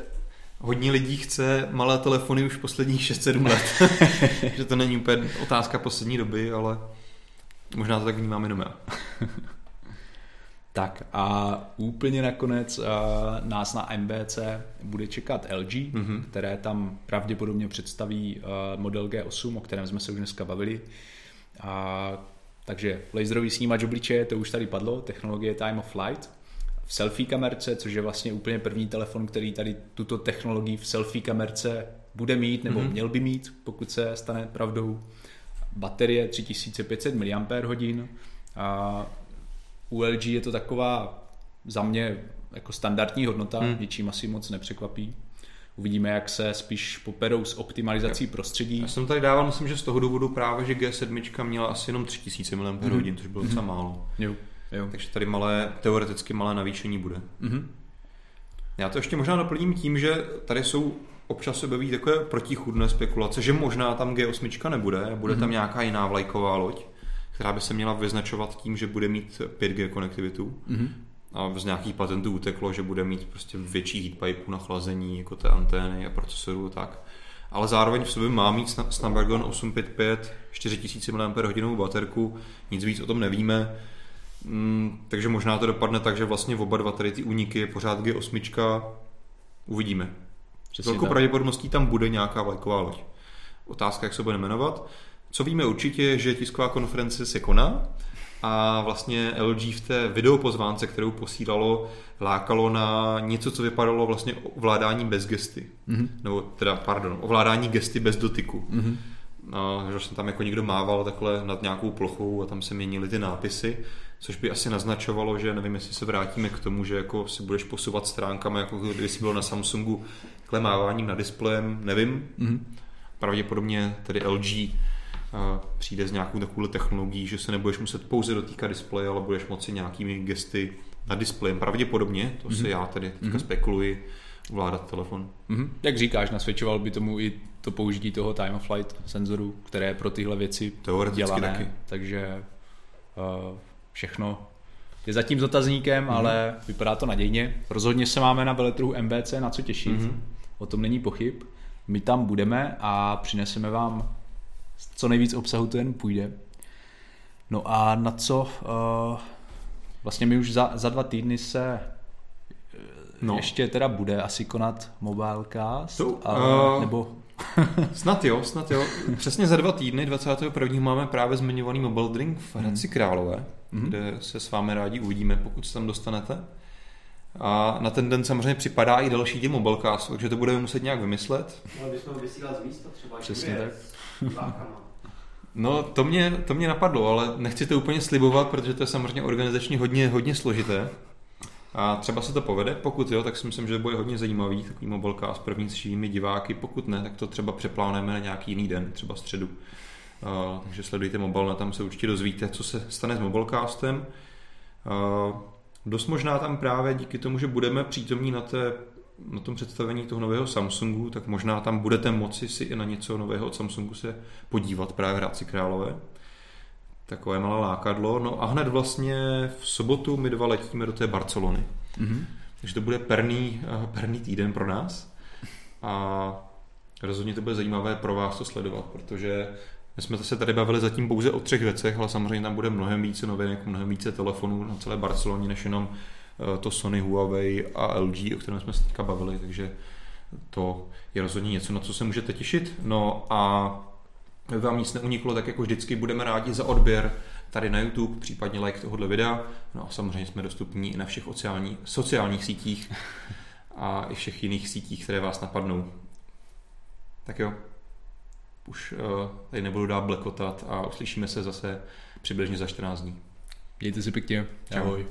hodně lidí chce malé telefony už posledních 6-7 let. Že to není úplně otázka poslední doby, ale možná to tak vnímám jenom já. Tak a úplně nakonec nás na MWC bude čekat LG, které tam pravděpodobně představí model G8, o kterém jsme se už dneska bavili. Takže laserový snímač obličeje, to už tady padlo, technologie Time of Flight. V selfie kamerce, což je vlastně úplně první telefon, který tady tuto technologii v selfie kamerce bude mít, nebo měl by mít, pokud se stane pravdou. Baterie 3500 mAh. A u LG je to taková za mě jako standardní hodnota, ničím asi moc nepřekvapí. Uvidíme, jak se spíš poperou s optimalizací prostředí. Já jsem tady dával, myslím, že z toho důvodu právě, že G7 měla asi jenom 3000 mAh, což bylo docela málo. Jo. Takže tady teoreticky malé navýšení bude. Já to ještě možná doplním tím, že tady jsou občas se objeví takové protichůdné spekulace, že možná tam G8 nebude, bude tam nějaká jiná vlajková loď, která by se měla vyznačovat tím, že bude mít 5G konektivitu. A z nějakých patentů uteklo, že bude mít prostě větší heatpipe na chlazení jako té antény a procesorů a tak. Ale zároveň v sobě má mít Snapdragon 855 4000 mAh baterku, nic víc o tom nevíme. Takže možná to dopadne tak, že vlastně oba dva tady ty úniky, pořád G8, uvidíme. S velkou pravděpodobností tam bude nějaká vlajková loď. Otázka, jak se bude jmenovat. Co víme určitě je, že tisková konference se koná. A vlastně LG v té videopozvánce, kterou posílalo, lákalo na něco, co vypadalo vlastně ovládání bez gesty. Nebo teda, ovládání gesty bez dotyku. že jsem tam jako někdo mával takhle nad nějakou plochou a tam se měnily ty nápisy, což by asi naznačovalo, že nevím, jestli se vrátíme k tomu, že jako si budeš posouvat stránkama, jako když jsi byl na Samsungu takhle máváním nad displejem, nevím. Mm-hmm. Pravděpodobně tedy LG přijde s nějakou takovou technologií, že se nebudeš muset pouze dotýkat displeje, ale budeš moci nějakými gesty nad displejem. Pravděpodobně, to se já tedy teďka spekuluji, ovládat telefon. Mm-hmm. Jak říkáš, nasvědčoval by tomu i to použití toho Time of Flight senzoru, které je pro tyhle věci dělané. Taky. Takže všechno je zatím s otazníkem, ale vypadá to nadějně. Rozhodně se máme na veletrhu MWC na co těšit. Mm-hmm. O tom není pochyb. My tam budeme a přineseme vám co nejvíc obsahu, to jen půjde. No a na co... vlastně my už za 2 týdny se... No. Ještě teda bude asi konat Mobilecast, nebo... snad jo. Přesně za 2 týdny, 21. máme právě zmiňovaný Mobile Drink v Hradci Králové, kde se s vámi rádi uvidíme, pokud se tam dostanete. A na ten den samozřejmě připadá i další díl Mobilecastu, takže to budeme muset nějak vymyslet. Ale bychom vysílali z místa třeba. Přesně tak. No to mě napadlo, ale nechci to úplně slibovat, protože to je samozřejmě organizačně hodně složité. A třeba se to povede, pokud jo, tak si myslím, že to bude hodně zajímavý, takový Mobilecast první s živými diváky, pokud ne, tak to třeba přeplánujeme na nějaký jiný den, třeba středu. Takže sledujte Mobilna, tam se určitě dozvíte, co se stane s Mobilecastem. Dost možná tam právě díky tomu, že budeme přítomní na tom představení toho nového Samsungu, tak možná tam budete moci si i na něco nového od Samsungu se podívat právě v Hradci Králové. Takové malé lákadlo. No a hned vlastně v sobotu my 2 letíme do té Barcelony. Mm-hmm. Takže to bude perný týden pro nás. A rozhodně to bude zajímavé pro vás to sledovat, protože my jsme se tady bavili zatím pouze o 3 věcech, ale samozřejmě tam bude mnohem více novinek, mnohem více telefonů na celé Barceloně, než jenom to Sony, Huawei a LG, o kterém jsme se teďka bavili. Takže to je rozhodně něco, na co se můžete těšit. No a kdyby vám nic neuniklo, tak jako vždycky budeme rádi za odběr tady na YouTube, případně like tohohle videa. No a samozřejmě jsme dostupní i na všech sociálních sítích a i všech jiných sítích, které vás napadnou. Tak jo, už tady nebudu dál blekotat a uslyšíme se zase přibližně za 14 dní. Mějte si pěkně. Ahoj.